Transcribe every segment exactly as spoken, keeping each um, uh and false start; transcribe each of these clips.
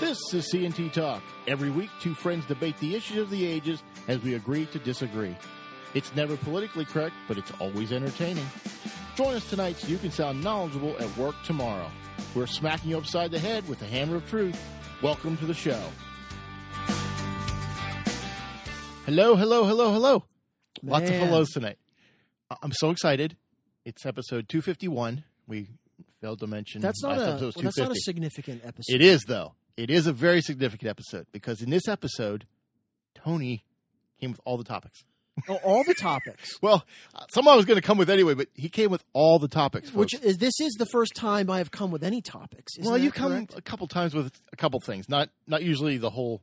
This is C and T Talk. Every week, two friends debate the issues of the ages as we agree to disagree. It's never politically correct, but it's always entertaining. Join us tonight so you can sound knowledgeable at work tomorrow. We're smacking you upside the head with the hammer of truth. Welcome to the show. Hello, hello, hello, hello. Man. Lots of hellos tonight. I'm so excited. It's episode two fifty-one. We failed to mention that's not, last a, episode well, that's not a significant episode. It is, though. It is a very significant episode because in this episode, Tony came with all the topics. Oh, all the topics. Well, some I was going to come with anyway, but he came with all the topics. Folks. Which is this is the first time I have come with any topics. Isn't well, you come correct? a couple times with a couple things, not not usually the whole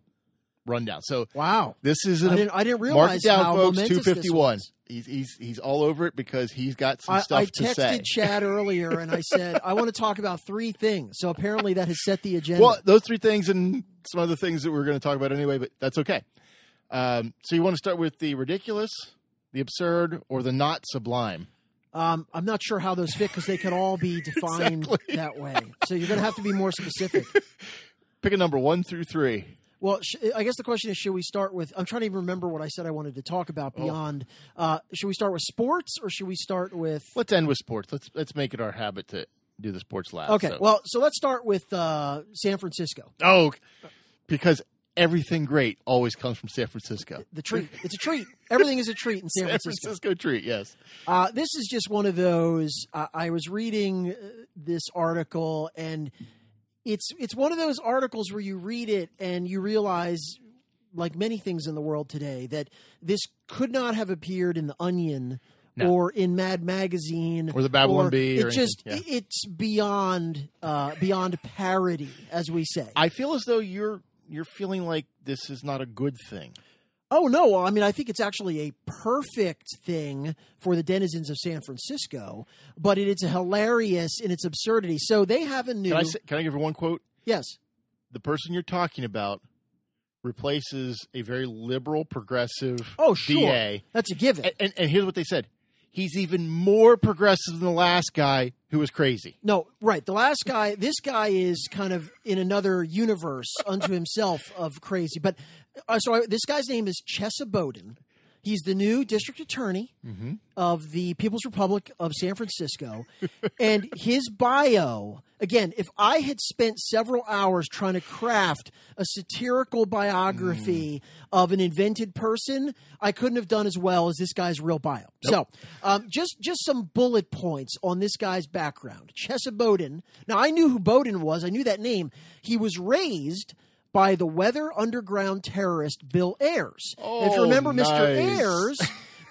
rundown. So wow, this is an I didn't, I didn't realize mark down, how folks. two fifty-one. He's he's he's all over it because he's got some I, stuff I to say. I texted Chad earlier and I said I want to talk about three things. So apparently that has set the agenda. Well, those three things and some other things that we we're going to talk about anyway, but that's okay. Um, so you want to start with the ridiculous, the absurd, or the not sublime? Um, I'm not sure how those fit because they can all be defined exactly. that way. So you're going to have to be more specific. Pick a number one through three. Well, sh- I guess the question is, should we start with – I'm trying to even remember what I said I wanted to talk about beyond oh. – uh, should we start with sports or should we start with – Let's end with sports. Let's let's make it our habit to do the sports last. Okay. So. Well, so let's start with uh, San Francisco. Oh, because – everything great always comes from San Francisco. The treat. It's a treat. Everything is a treat in San Francisco. San Francisco treat, yes. Uh, this is just one of those. Uh, I was reading this article, and it's it's one of those articles where you read it and you realize, like many things in the world today, that this could not have appeared in The Onion no. or in Mad Magazine. Or the Babylon or Bee. Or it just, yeah. It's beyond, uh, beyond parody, as we say. I feel as though you're... You're feeling like this is not a good thing. Oh, no. Well, I mean, I think it's actually a perfect thing for the denizens of San Francisco, but it, it's hilarious in its absurdity. So they have a new... Can I, say, can I give you one quote? Yes. The person you're talking about replaces a very liberal, progressive oh, sure. D A. That's a given. And, and, and here's what they said. He's even more progressive than the last guy who was crazy. No, right. The last guy, this guy is kind of in another universe unto himself of crazy. But uh, so I, this guy's name is Chesa Boudin. He's the new district attorney mm-hmm. of the People's Republic of San Francisco. And his bio, again, if I had spent several hours trying to craft a satirical biography mm. of an invented person, I couldn't have done as well as this guy's real bio. Nope. So um, just, just some bullet points on this guy's background. Chesa Boudin. Now, I knew who Boudin was. I knew that name. He was raised by the Weather Underground terrorist Bill Ayers. Oh, if you remember nice. Mister Ayers,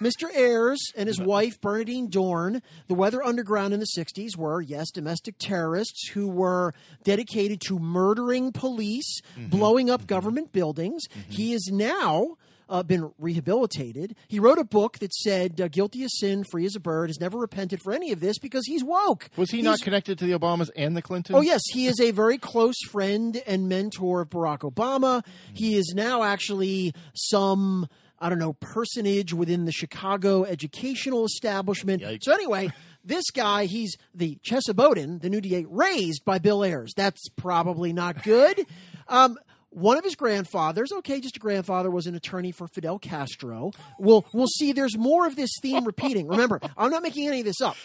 Mister Ayers and his wife, Bernadine Dorn, the Weather Underground in the sixties were, yes, domestic terrorists who were dedicated to murdering police, mm-hmm. blowing up mm-hmm. government buildings. Mm-hmm. He is now... Uh, been rehabilitated. He wrote a book that said uh, guilty as sin, free as a bird, has never repented for any of this because he's woke. Was he he's... not connected to the Obamas and the Clintons? Oh, yes. He is a very close friend and mentor of Barack Obama. Mm-hmm. He is now actually some, I don't know, personage within the Chicago educational establishment. Yikes. So anyway... This guy, he's the Chesa Boudin, the new D A, raised by Bill Ayers. That's probably not good. Um, one of his grandfathers, okay, just a grandfather, was an attorney for Fidel Castro. We'll, we'll see there's more of this theme repeating. Remember, I'm not making any of this up.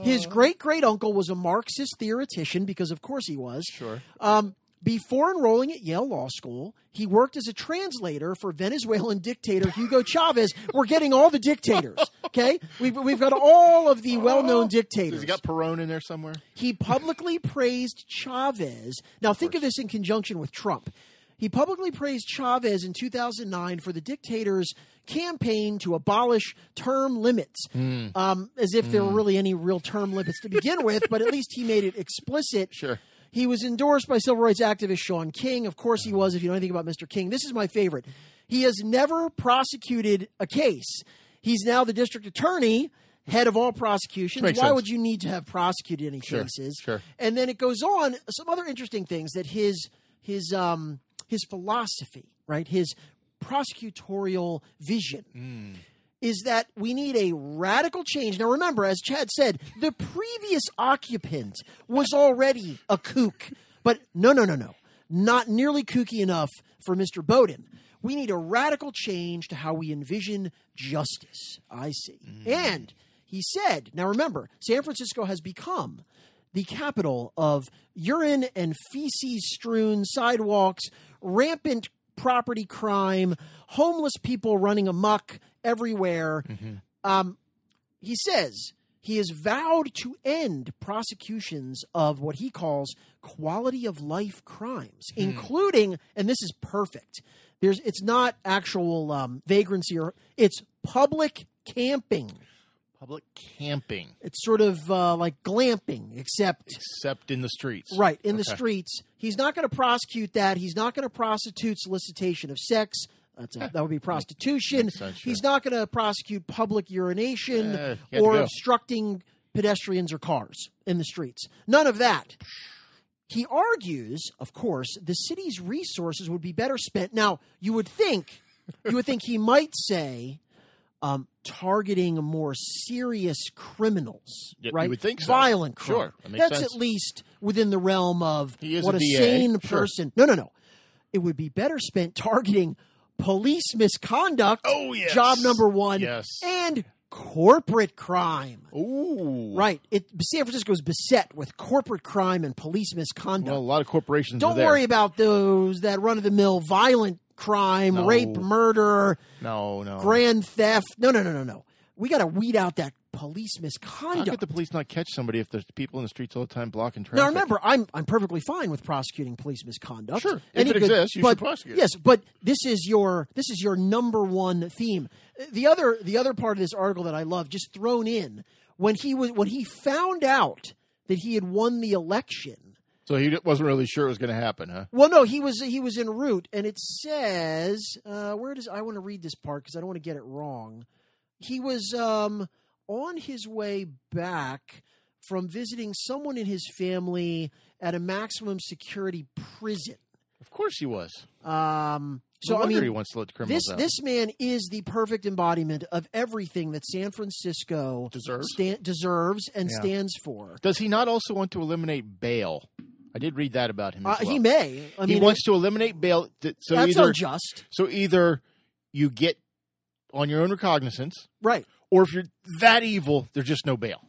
His great-great-uncle was a Marxist theoretician because, of course, he was. Sure. Um, before enrolling at Yale Law School, he worked as a translator for Venezuelan dictator Hugo Chavez. We're getting all the dictators, okay? We've, we've got all of the well-known dictators. Has he got Perón in there somewhere? He publicly praised Chavez. Now, think of this in conjunction with Trump. He publicly praised Chavez in two thousand nine for the dictator's campaign to abolish term limits, mm. um, as if mm. there were really any real term limits to begin with, but at least he made it explicit. Sure. He was endorsed by civil rights activist Sean King. Of course he was, if you know anything about Mister King. This is my favorite. He has never prosecuted a case. He's now the district attorney, head of all prosecutions. Makes Why sense. Would you need to have prosecuted any sure, cases? Sure. And then it goes on. Some other interesting things that his his um, his philosophy, right, his prosecutorial vision mm. is that we need a radical change. Now, remember, as Chad said, the previous occupant was already a kook. But no, no, no, no. not nearly kooky enough for Mister Boudin. We need a radical change to how we envision justice. I see. Mm. And he said, now remember, San Francisco has become the capital of urine and feces-strewn sidewalks, rampant property crime, homeless people running amok everywhere. Mm-hmm. Um, he says he has vowed to end prosecutions of what he calls quality of life crimes, mm. including, and this is perfect, there's it's not actual um, vagrancy, or it's public camping. Public camping. It's sort of uh, like glamping, except... Except in the streets. Right, in okay. the streets. He's not going to prosecute that. He's not going to prosecute solicitation of sex. That's a, that would be prostitution. Sense, sure. He's not going to prosecute public urination uh, or obstructing pedestrians or cars in the streets. None of that. He argues, of course, the city's resources would be better spent. Now, you would think, you would think he might say... Um, targeting more serious criminals, yeah, right? You would think so. Violent crime. Sure, that makes sense. That's at least within the realm of what a, a sane person. Sure. No, no, no. It would be better spent targeting police misconduct. Oh, yes. Job number one. Yes. And corporate crime. Ooh. Right. It, San Francisco is beset with corporate crime and police misconduct. Well, a lot of corporations Don't are there. Worry about those that run-of-the-mill violent crime, no. rape, murder, no, no, grand theft. No, no, no, no, no. We got to weed out that police misconduct. How could the police not catch somebody if there's people in the streets all the time blocking traffic? Now, remember, I'm I'm perfectly fine with prosecuting police misconduct. Sure, if it exists, you should prosecute it. Yes, but this is your this is your number one theme. The other the other part of this article that I love, just thrown in, when he was when he found out that he had won the election. So he wasn't really sure it was going to happen, huh? Well, no, he was he was en route, and it says uh, where does I want to read this part because I don't want to get it wrong. He was um, on his way back from visiting someone in his family at a maximum security prison. Of course, he was. Um, so no wonder I mean, he wants to let the criminals this, out. This man is the perfect embodiment of everything that San Francisco deserves, sta- deserves and yeah. stands for. Does he not also want to eliminate bail? I did read that about him as well. Uh, he may. I mean, he wants to eliminate bail. Th- so that's either, unjust. So either you get on your own recognizance. Right. Or if you're that evil, there's just no bail.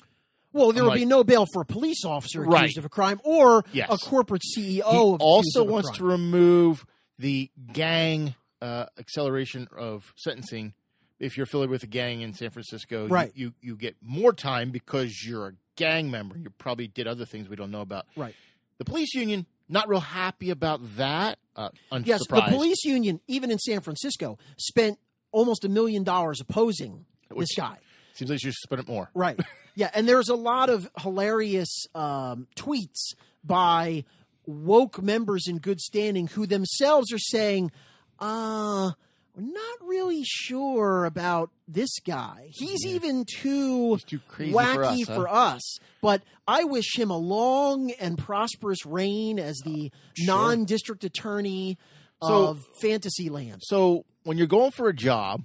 Well, there I'm will like, be no bail for a police officer accused right. of a crime or yes. a corporate C E O he of He also of a wants crime. to remove the gang uh, acceleration of sentencing. If you're affiliated with a gang in San Francisco, right. you, you, you get more time because you're a gang member. You probably did other things we don't know about. Right. The police union, not real happy about that. Uh, yes, the police union, even in San Francisco, spent almost a million dollars opposing Which this guy. Seems like you should spend it more. Right. Yeah, and there's a lot of hilarious um, tweets by woke members in good standing who themselves are saying, uh, we're not really sure about this guy. He's yeah. even too, He's too crazy wacky for us, huh? for us. But I wish him a long and prosperous reign as the sure. non-district attorney so, of Fantasyland. So when you're going for a job,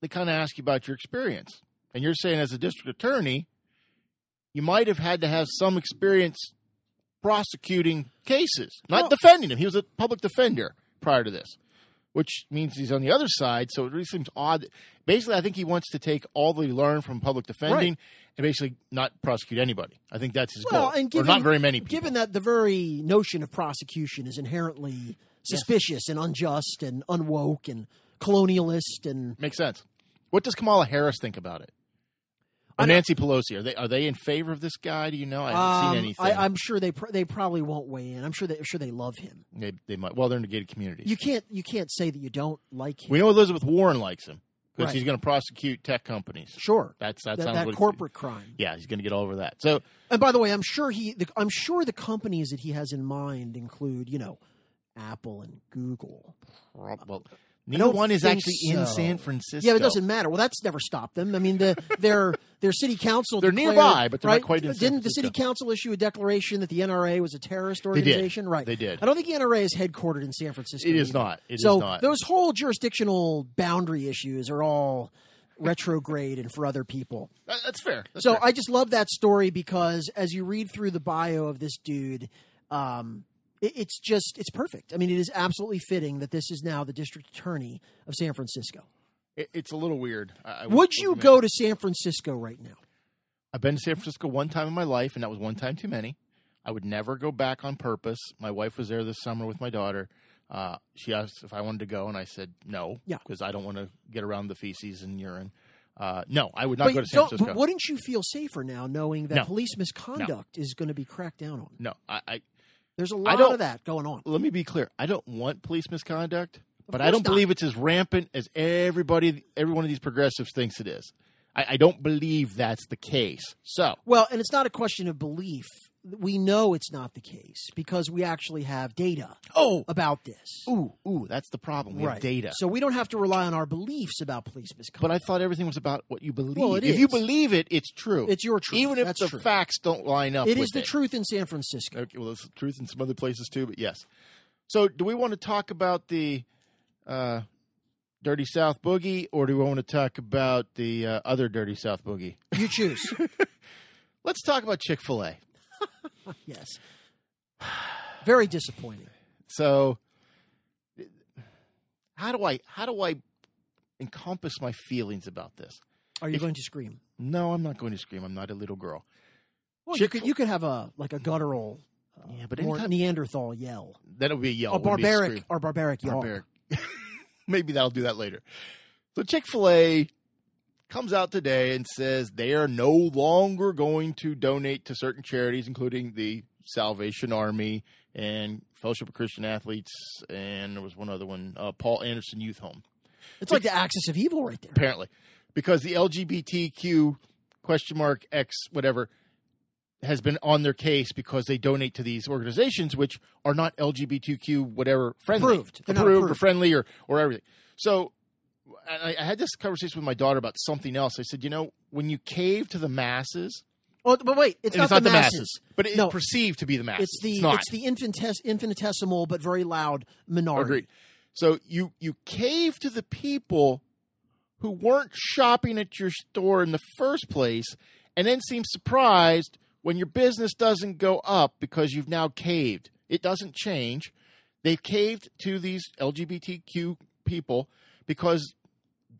they kind of ask you about your experience. And you're saying as a district attorney, you might have had to have some experience prosecuting cases, not well, defending him. He was a public defender prior to this. Which means he's on the other side, so it really seems odd. Basically, I think he wants to take all that he learned from public defending right. and basically not prosecute anybody. I think that's his well, goal, and given, or not very many people. Given that the very notion of prosecution is inherently suspicious yes. and unjust and unwoke and colonialist. And Makes sense. What does Kamala Harris think about it? Or Nancy Pelosi, are they are they in favor of this guy? Do you know? I haven't um, seen anything. I, I'm sure they pr- they probably won't weigh in. I'm sure they I'm sure they love him. They, they might. Well, they're in a gated community. You can't you can't say that you don't like him. We know Elizabeth Warren likes him because right. he's going to prosecute tech companies. Sure, that's that, that sounds that what corporate crime. Yeah, he's going to get all over that. So, and by the way, I'm sure he the, I'm sure the companies that he has in mind include you know Apple and Google. Well, No one is actually so. in San Francisco. Yeah, but it doesn't matter. Well, that's never stopped them. I mean, the, their their city council. They're declared, nearby, but they're right? not quite in San Didn't Francisco. The city council issue a declaration that the N R A was a terrorist organization? They did. Right. They did. I don't think the N R A is headquartered in San Francisco. It either. is not. It so is not. Those whole jurisdictional boundary issues are all retrograde and for other people. That's fair. That's so fair. I just love that story because as you read through the bio of this dude, um, It's just, it's perfect. I mean, it is absolutely fitting that this is now the district attorney of San Francisco. It's a little weird. I would you admit. Go to San Francisco right now? I've been to San Francisco one time in my life, and that was one time too many. I would never go back on purpose. My wife was there this summer with my daughter. Uh, she asked if I wanted to go, and I said no, because yeah. I don't want to get around the feces and urine. Uh, no, I would not but go to San Francisco. But wouldn't you feel safer now knowing that no. police misconduct no. is going to be cracked down on? No, I, I there's a lot of that going on. Let me be clear. I don't want police misconduct, of but I don't not. believe it's as rampant as everybody, every one of these progressives thinks it is. I, I don't believe that's the case. So well, and it's not a question of belief. We know it's not the case because we actually have data oh. about this. Ooh, ooh, that's the problem. We right. have data. So we don't have to rely on our beliefs about police misconduct. But I thought everything was about what you believe. Well, it if is. you believe it, it's true. It's your truth. Even if that's the true. facts don't line up it with it. It is the truth in San Francisco. Okay, well, it's the truth in some other places too, but yes. So do we want to talk about the uh, Dirty South Boogie, or do we want to talk about the uh, other Dirty South Boogie? You choose. Let's talk about Chick-fil-A. Yes. Very disappointing. So how do I how do I encompass my feelings about this? Are you if, going to scream? No, I'm not going to scream. I'm not a little girl. Well, Chick- you, could, you could have a like a guttural uh, yeah, but anytime, or Neanderthal yell. That would be a yell. A barbaric be a or barbaric yell. Barbaric. Maybe that'll do that later. So Chick-fil-A comes out today and says they are no longer going to donate to certain charities, including the Salvation Army and Fellowship of Christian Athletes, and there was one other one, uh, Paul Anderson Youth Home. It's like the axis of evil right there. Apparently. Because the L G B T Q question mark X whatever has been on their case because they donate to these organizations which are not L G B T Q whatever friendly. Approved. Approved, approved or friendly or, or everything. So I, I had this conversation with my daughter about something else. I said, you know, when you cave to the masses. Oh, but wait, it's, not, it's not the masses. masses but it's no, perceived to be the masses. It's the, it's not. It's the infinitesimal, infinitesimal but very loud minority. Agreed. So you, you cave to the people who weren't shopping at your store in the first place and then seem surprised when your business doesn't go up because you've now caved. It doesn't change. They've caved to these L G B T Q people because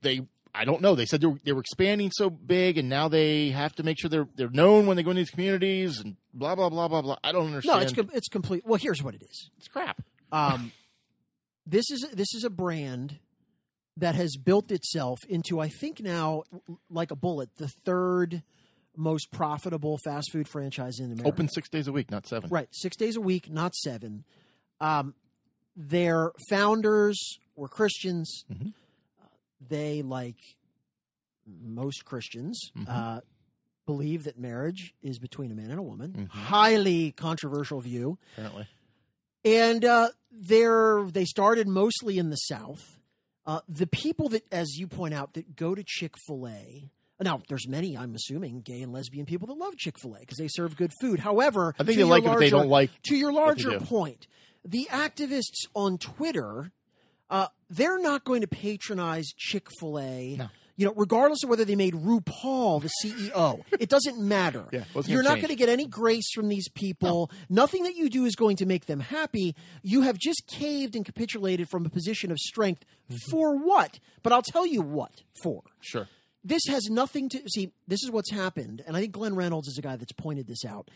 they, I don't know, they said they were, they were expanding so big and now they have to make sure they're they're known when they go into these communities and blah, blah, blah, blah, blah. I don't understand. No, it's com- it's complete. Well, here's what it is. It's crap. Um, this is this is a brand that has built itself into, I think now, like a bullet, the third most profitable fast food franchise in America. Open six days a week, not seven. Right. Six days a week, not seven. Um, their founders were Christians. Mm-hmm. Uh, they, like most Christians, mm-hmm. uh, believe that marriage is between a man and a woman. Mm-hmm. Highly controversial view. Apparently. And uh, they're, they started mostly in the South. Uh, the people that, as you point out, that go to Chick-fil-A – now, there's many, I'm assuming, gay and lesbian people that love Chick-fil-A because they serve good food. However, I think they like larger, it if they don't like – to your larger point, the activists on Twitter – Uh, they're not going to patronize Chick-fil-A, no. you know, regardless of whether they made RuPaul the C E O. It doesn't matter. Yeah, You're not going to get any grace from these people. No. Nothing that you do is going to make them happy. You have just caved and capitulated from a position of strength mm-hmm. for what? But I'll tell you what for. Sure. This has nothing to – see, this is what's happened, and I think Glenn Reynolds is a guy that's pointed this out.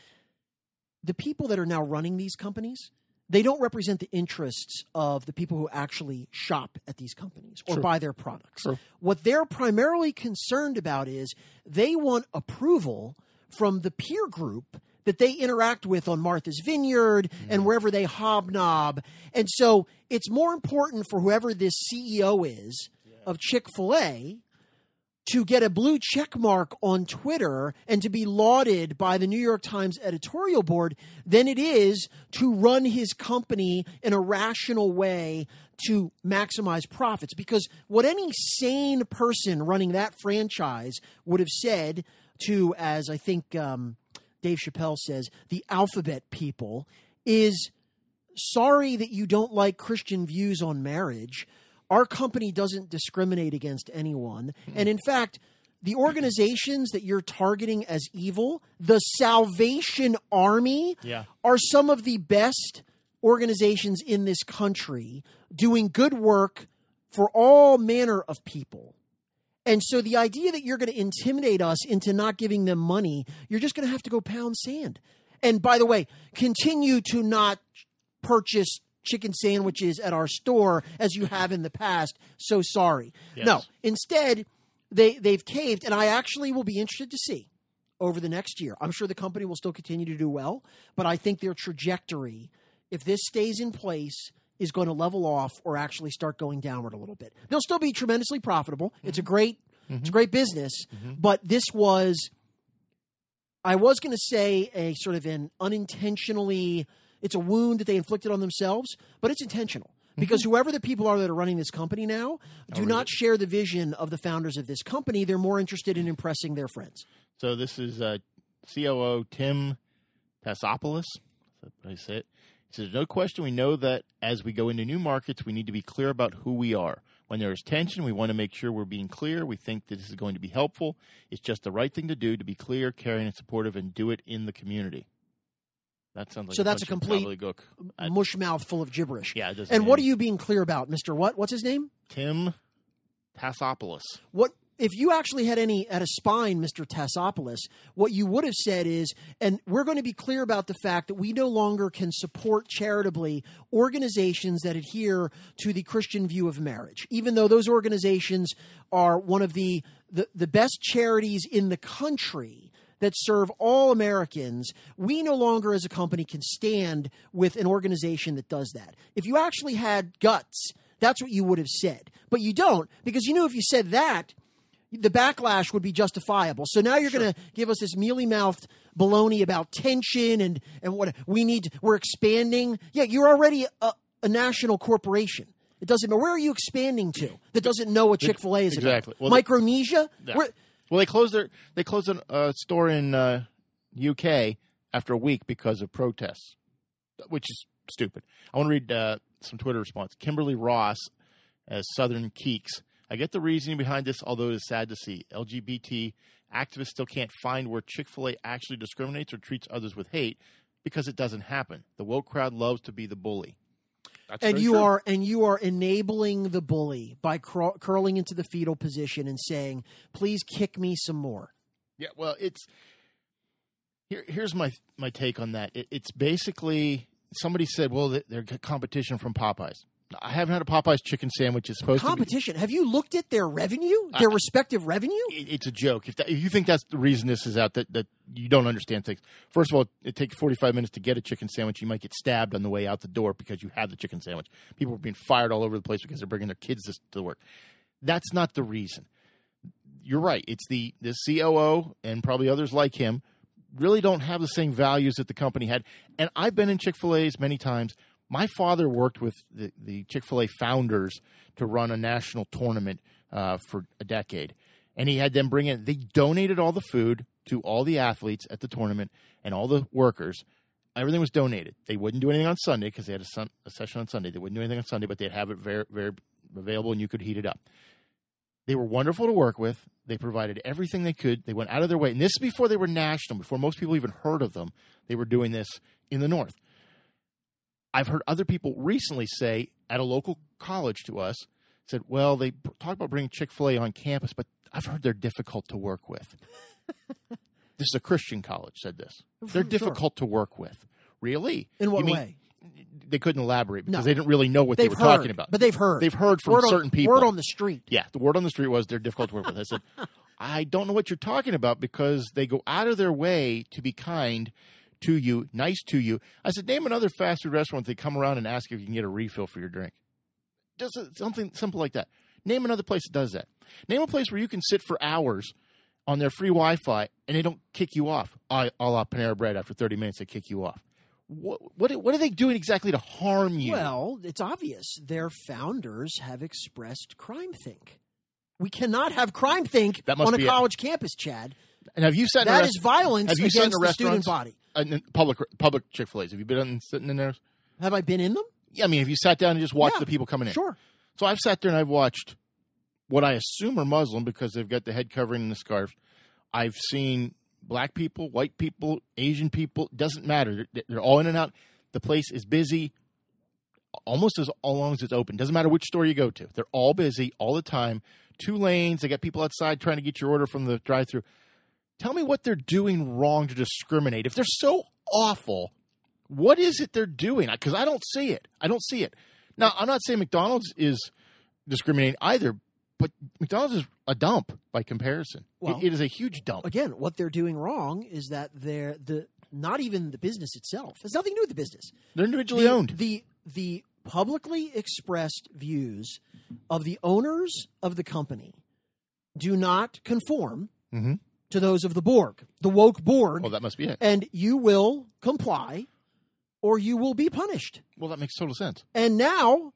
The people that are now running these companies – they don't represent the interests of the people who actually shop at these companies or True. buy their products. True. What they're primarily concerned about is they want approval from the peer group that they interact with on Martha's Vineyard mm. and wherever they hobnob. And so it's more important for whoever this C E O is yeah. of Chick-fil-A to get a blue check mark on Twitter and to be lauded by the New York Times editorial board than it is to run his company in a rational way to maximize profits. Because what any sane person running that franchise would have said to, as I think um, Dave Chappelle says, the alphabet people is, sorry that you don't like Christian views on marriage. Our company doesn't discriminate against anyone. And in fact, the organizations that you're targeting as evil, the Salvation Army, yeah. are some of the best organizations in this country doing good work for all manner of people. And so the idea that you're going to intimidate us into not giving them money, you're just going to have to go pound sand. And by the way, continue to not purchase chicken sandwiches at our store as you have in the past. So sorry. Yes. No, instead, they, they've caved. And I actually will be interested to see over the next year. I'm sure the company will still continue to do well, but I think their trajectory, if this stays in place, is going to level off or actually start going downward a little bit. They'll still be tremendously profitable. Mm-hmm. It's a great, mm-hmm. it's a great business, mm-hmm. but this was, I was going to say a sort of an unintentionally, it's a wound that they inflicted on themselves, but it's intentional because mm-hmm. whoever the people are that are running this company now do not share the vision of the founders of this company. They're more interested in impressing their friends. So this is uh, C O O Tim Tassopoulos. That's how I say it. He says, no question, we know that as we go into new markets, we need to be clear about who we are. When there is tension, we want to make sure we're being clear. We think that this is going to be helpful. It's just the right thing to do to be clear, caring, and supportive, and do it in the community. That sounds like so a that's a complete mush mouth full of gibberish. Yeah, it doesn't. And mean. What are you being clear about, Mister What? What's his name? Tim Tassopoulos. What if you actually had any at a spine, Mister Tassopoulos? What you would have said is, and we're going to be clear about the fact that we no longer can support charitably organizations that adhere to the Christian view of marriage, even though those organizations are one of the the, the best charities in the country that serve all Americans. We no longer as a company can stand with an organization that does that. If you actually had guts, that's what you would have said. But you don't, because you know if you said that, the backlash would be justifiable. So now you're sure. going to give us this mealy-mouthed baloney about tension and, and what we need. We're expanding. Yeah, you're already a, a national corporation. It doesn't matter. Where are you expanding to that doesn't know what Chick-fil-A is exactly. about? Well, Micronesia? Yeah. Where, Well, they closed their they closed a uh, store in uh, U K after a week because of protests, which is stupid. I want to read uh, some Twitter response. Kimberly Ross as Southern Keeks. I get the reasoning behind this, although it is sad to see. L G B T activists still can't find where Chick-fil-A actually discriminates or treats others with hate because it doesn't happen. The woke crowd loves to be the bully. That's and you true. are and you are enabling the bully by cr- curling into the fetal position and saying, "Please kick me some more." Yeah, well, it's here. Here's my my take on that. It, it's basically somebody said, "Well, they're competition from Popeyes." I haven't had a Popeyes chicken sandwich. It's supposed competition. To be... Have you looked at their revenue, their I, respective revenue? It, it's a joke. If, that, if you think that's the reason this is out, that, that you don't understand things. First of all, it takes forty-five minutes to get a chicken sandwich. You might get stabbed on the way out the door because you have the chicken sandwich. People are being fired all over the place because they're bringing their kids to, to work. That's not the reason. You're right. It's the, the C O O and probably others like him really don't have the same values that the company had. And I've been in Chick-fil-A's many times. My father worked with the, the Chick-fil-A founders to run a national tournament uh, for a decade, and he had them bring in. They donated all the food to all the athletes at the tournament and all the workers. Everything was donated. They wouldn't do anything on Sunday because they had a, sun, a session on Sunday. They wouldn't do anything on Sunday, but they'd have it very, very available, and you could heat it up. They were wonderful to work with. They provided everything they could. They went out of their way. And this is before they were national, before most people even heard of them. They were doing this in the North. I've heard other people recently say at a local college to us, said, well, they talk about bringing Chick-fil-A on campus, but I've heard they're difficult to work with. This is a Christian college said this. They're difficult sure. to work with. Really? In what you mean, way? They couldn't elaborate because no. they didn't really know what they've they were heard, talking about. But they've heard. They've heard from word certain on, people. Word on the street. Yeah. The word on the street was they're difficult to work with. I said, I don't know what you're talking about because they go out of their way to be kind to you, nice to you. I said, name another fast food restaurant that they come around and ask if you can get a refill for your drink. Just something simple like that. Name another place that does that. Name a place where you can sit for hours on their free Wi-Fi and they don't kick you off. A la Panera Bread, after thirty minutes, they kick you off. What, what, what are they doing exactly to harm you? Well, it's obvious. Their founders have expressed crime-think. We cannot have crime-think on a college it. campus, Chad. And have you sat that in a rest- is violence against the student body? Uh, public public Chick-fil-A's. Have you been in, sitting in there? Have I been in them? Yeah, I mean, have you sat down and just watched yeah, the people coming in? Sure. So I've sat there and I've watched what I assume are Muslim because they've got the head covering and the scarf. I've seen black people, white people, Asian people. Doesn't matter. They're, they're all in and out. The place is busy. almost as long as it's open. Doesn't matter which store you go to. They're all busy all the time. Two lanes. They got people outside trying to get your order from the drive-thru. Tell me what they're doing wrong to discriminate. If they're so awful, what is it they're doing? Because I don't see it. I don't see it. Now, I'm not saying McDonald's is discriminating either, but McDonald's is a dump by comparison. Well, it, it is a huge dump. Again, what they're doing wrong is that they're the not even the business itself. It's nothing to do with the business. They're individually the, owned. The the publicly expressed views of the owners of the company do not conform mm-hmm. to those of the Borg, the woke Borg. Well, that must be it. And you will comply or you will be punished. Well, that makes total sense. And now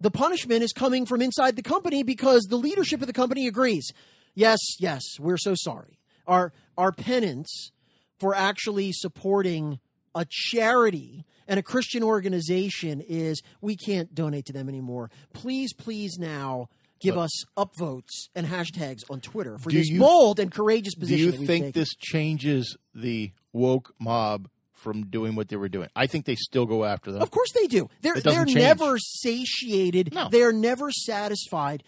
the punishment is coming from inside the company because the leadership of the company agrees. Yes, yes, we're so sorry. Our our penance for actually supporting a charity and a Christian organization is we can't donate to them anymore. Please, please now give but, us upvotes and hashtags on Twitter for this you, bold and courageous position. Do you think this changes the woke mob from doing what they were doing? I think they still go after them. Of course they do. They're, they're never satiated. No. They're never satisfied.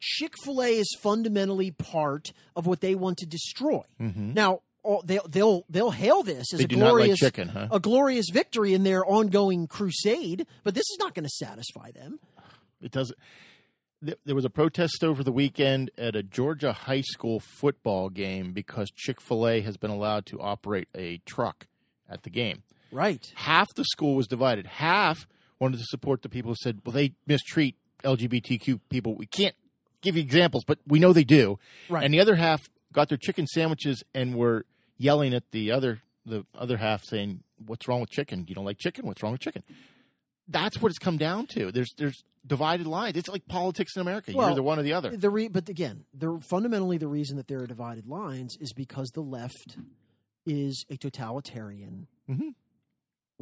Chick-fil-A is fundamentally part of what they want to destroy. Mm-hmm. Now, they'll, they'll, they'll hail this as a glorious, like chicken, huh? a glorious victory in their ongoing crusade, but this is not going to satisfy them. It doesn't. There was a protest over the weekend at a Georgia high school football game because Chick-fil-A has been allowed to operate a truck at the game. Right. Half the school was divided. Half wanted to support the people who said, well, they mistreat L G B T Q people. We can't give you examples, but we know they do. Right. And the other half got their chicken sandwiches and were yelling at the other the other half saying, what's wrong with chicken? You don't like chicken? What's wrong with chicken? That's what it's come down to. There's there's divided lines. It's like politics in America. Well, you're either one or the other. The re- but again, the, fundamentally the reason that there are divided lines is because the left is a totalitarian mm-hmm.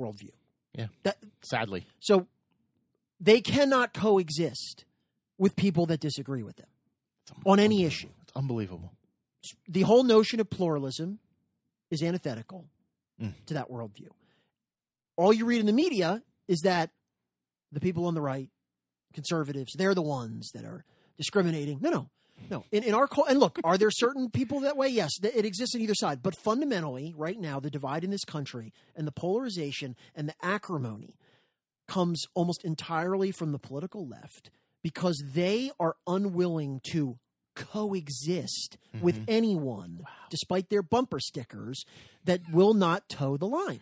worldview. Yeah, that, sadly. So they cannot coexist with people that disagree with them on any issue. It's unbelievable. The whole notion of pluralism is antithetical mm. to that worldview. All you read in the media is that the people on the right, conservatives, they're the ones that are discriminating. No, no. No, in, in our – and look, are there certain people that way? Yes, it exists on either side. But fundamentally, right now, the divide in this country and the polarization and the acrimony comes almost entirely from the political left because they are unwilling to coexist mm-hmm. with anyone wow. despite their bumper stickers that will not toe the line.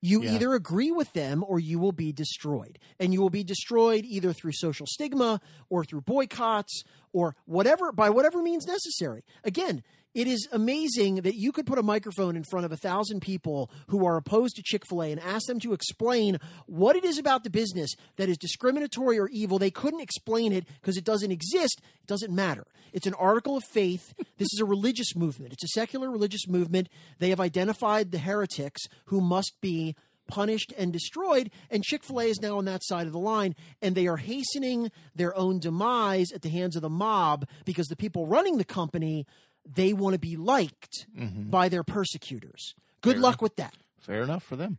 You yeah. either agree with them or you will be destroyed. And you will be destroyed either through social stigma or through boycotts or whatever, by whatever means necessary. Again, it is amazing that you could put a microphone in front of a thousand people who are opposed to Chick-fil-A and ask them to explain what it is about the business that is discriminatory or evil. They couldn't explain it because it doesn't exist. It doesn't matter. It's an article of faith. This is a religious movement. It's a secular religious movement. They have identified the heretics who must be punished and destroyed, and Chick-fil-A is now on that side of the line, and they are hastening their own demise at the hands of the mob because the people running the company, they want to be liked mm-hmm. by their persecutors. Good Fair luck enough. With that. Fair enough for them.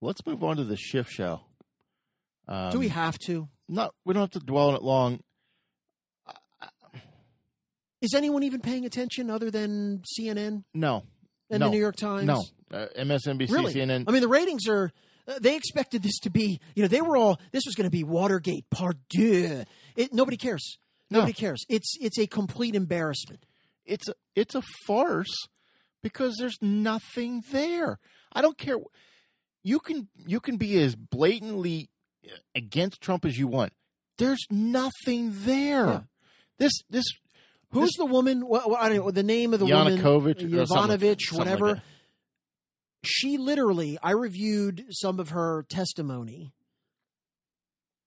Let's move on to the shift show. Um, Do we have to? Not. We don't have to dwell on it long. Uh, Is anyone even paying attention other than C N N? No. And no. the New York Times? No. Uh, M S N B C, really? C N N. I mean, the ratings are uh, – they expected this to be – you know, they were all – this was going to be Watergate part deux. It, nobody cares. Nobody no. cares. It's it's a complete embarrassment. It's a, it's a farce because there's nothing there. I don't care. You can you can be as blatantly against Trump as you want. There's nothing there. Yeah. This this – Who's this, the woman well, – I don't know the name of the woman. Yovanovitch, whatever. Like She literally, I reviewed some of her testimony.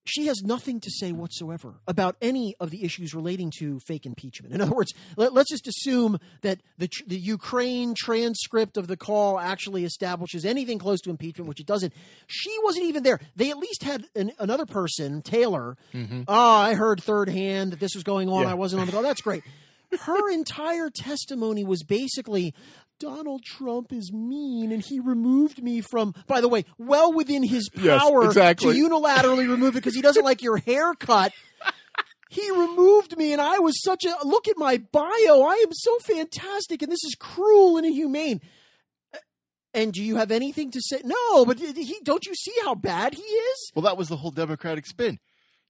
She has nothing to say whatsoever about any of the issues relating to fake impeachment. In other words, let, let's just assume that the, the Ukraine transcript of the call actually establishes anything close to impeachment, which it doesn't. She wasn't even there. They at least had an, another person, Taylor. Mm-hmm. Oh, I heard third hand that this was going on. Yeah. I wasn't on the call. That's great. Her entire testimony was basically, Donald Trump is mean and he removed me from, by the way, well within his power yes, exactly. to unilaterally remove it because he doesn't like your haircut. He removed me and I was such a, look at my bio. I am so fantastic and this is cruel and inhumane. And do you have anything to say? No, but he, don't you see how bad he is? Well, that was the whole Democratic spin.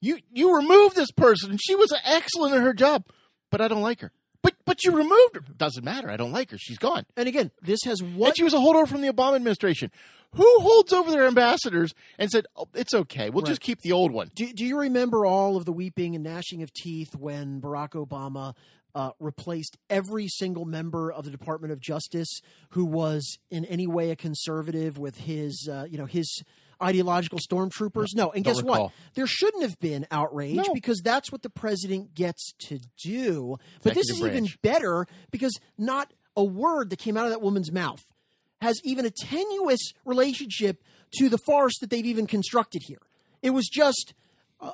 You you removed this person and she was excellent at her job, but I don't like her. But but you removed her. Doesn't matter. I don't like her. She's gone. And again, this has what? And she was a holdover from the Obama administration. Who holds over their ambassadors and said, oh, it's okay. We'll right. just keep the old one. Do, do you remember all of the weeping and gnashing of teeth when Barack Obama uh, replaced every single member of the Department of Justice who was in any way a conservative with his, uh, you know, his ideological stormtroopers? No. And guess recall. what? There shouldn't have been outrage no. because that's what the president gets to do. But Executive this is branch. even better because not a word that came out of that woman's mouth has even a tenuous relationship to the farce that they've even constructed here. It was just, uh,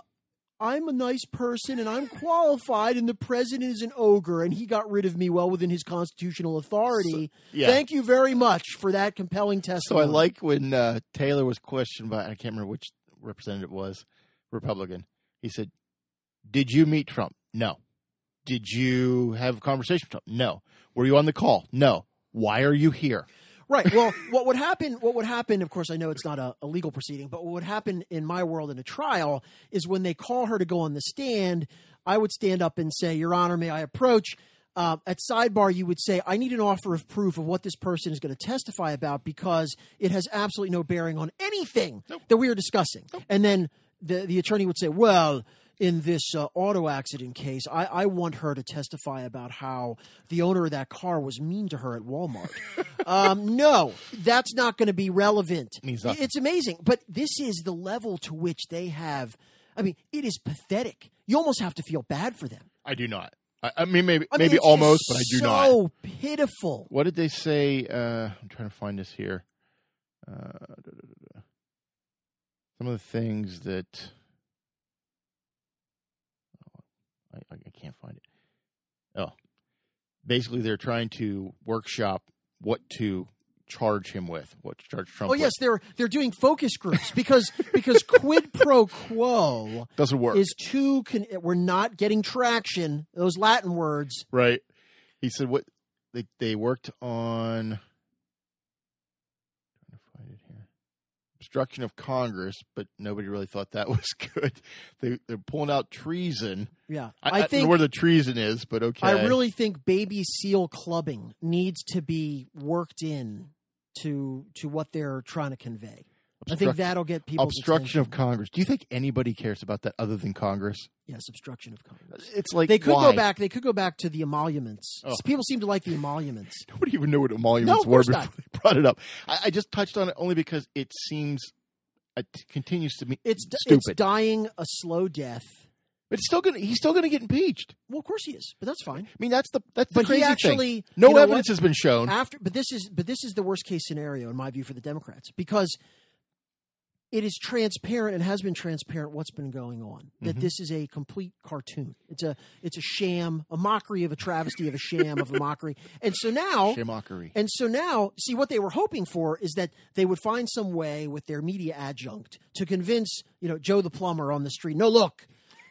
I'm a nice person and I'm qualified and the president is an ogre and he got rid of me well within his constitutional authority. So, yeah. Thank you very much for that compelling testimony. So I like when uh, Taylor was questioned by, I can't remember which representative it was, Republican. He said, did you meet Trump? No. Did you have a conversation with Trump? No. Were you on the call? No. Why are you here? Right. Well, what would happen, what would happen, of course, I know it's not a, a legal proceeding, but what would happen in my world in a trial is when they call her to go on the stand, I would stand up and say, Your Honor, may I approach? Uh, at sidebar, you would say, I need an offer of proof of what this person is going to testify about because it has absolutely no bearing on anything nope. that we are discussing. Nope. And then the, the attorney would say, well, in this uh, auto accident case, I, I want her to testify about how the owner of that car was mean to her at Walmart. um, no, that's not going to be relevant. Exactly. It's amazing. But this is the level to which they have. I mean, it is pathetic. You almost have to feel bad for them. I do not. I, I mean, maybe I mean, maybe almost, but I do so not. So pitiful. What did they say? Uh, I'm trying to find this here. Uh, da, da, da, da. Some of the things that... I, I can't find it. Oh, basically they're trying to workshop what to charge him with, what to charge Trump. Oh yes, with. they're they're doing focus groups because because quid pro quo doesn't work. Is too con- we're not getting traction. Those Latin words, right? He said what they they worked on. I'm trying to find it here. Obstruction of Congress, but nobody really thought that was good. They they're pulling out treason. Yeah, I, I, think, I don't know where the treason is, but okay. I really think baby seal clubbing needs to be worked in to to what they're trying to convey. I think that'll get people's obstruction attention. Of Congress. Do you think anybody cares about that other than Congress? Yes, obstruction of Congress. It's like they could why? go back. They could go back to the emoluments. Oh. People seem to like the emoluments. Nobody even knew what emoluments no, were before not. they brought it up. I, I just touched on it only because it seems it continues to be it's stupid. It's dying a slow death. But it's still gonna, he's still going to get impeached. Well, of course he is, but that's fine. I mean, that's the that's the but crazy he actually, thing. No you know evidence what? has been shown. After, but this is but this is the worst case scenario in my view for the Democrats because it is transparent and has been transparent what's been going on. That mm-hmm. this is a complete cartoon. It's a it's a sham, a mockery of a travesty of a sham of a mockery. And so now, Shamockery. And so now, see what they were hoping for is that they would find some way with their media adjunct to convince you know Joe the plumber on the street. No, look.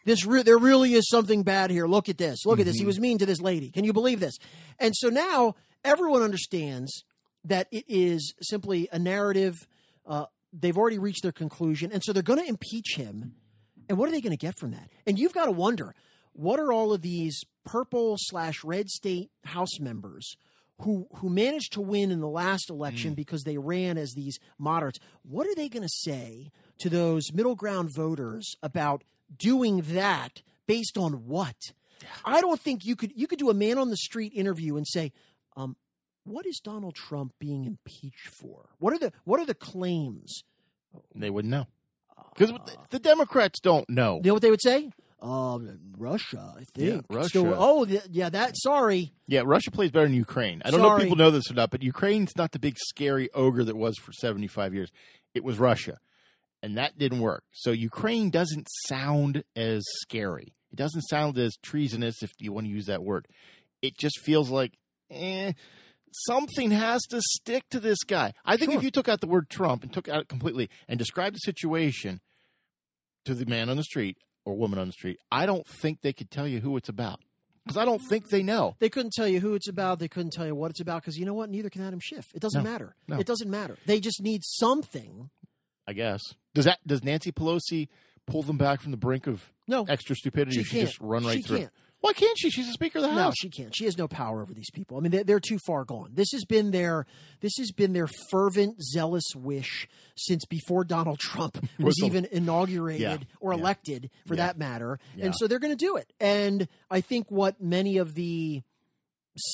This re- there really is something bad here. Look at this. Look mm-hmm. at this. He was mean to this lady. Can you believe this? And so now everyone understands that it is simply a narrative. Uh, they've already reached their conclusion. And so they're going to impeach him. And what are they going to get from that? And you've got to wonder, what are all of these purple slash red state House members who who managed to win in the last election mm. because they ran as these moderates? What are they going to say to those middle ground voters about doing that based on what? I don't think you could you could do a man on the street interview and say, um, what is Donald Trump being impeached for? What are the what are the claims? They wouldn't know because uh, the Democrats don't know. You know what they would say? Uh, Russia, I think. Yeah, Russia. So, oh, th- yeah, that. Sorry. Yeah, Russia plays better than Ukraine. I don't sorry. know if people know this or not, but Ukraine's not the big scary ogre that was for seventy-five years. It was Russia. And that didn't work. So Ukraine doesn't sound as scary. It doesn't sound as treasonous, if you want to use that word. It just feels like, eh, something has to stick to this guy. I think sure. if you took out the word Trump and took out it completely and described the situation to the man on the street or woman on the street, I don't think they could tell you who it's about. Because I don't think they know. They couldn't tell you who it's about. They couldn't tell you what it's about. Because you know what? Neither can Adam Schiff. It doesn't no, matter. No. It doesn't matter. They just need something. I guess. Does that? Does Nancy Pelosi pull them back from the brink of no, extra stupidity? She, she can't. Just run right she through. Can't. Why can't she? She's the Speaker of the House. No, she can't. She has no power over these people. I mean, they're, they're too far gone. This has been their this has been their fervent, zealous wish since before Donald Trump was Whistle. even inaugurated yeah. or yeah. elected, for yeah. that matter. Yeah. And so they're going to do it. And I think what many of the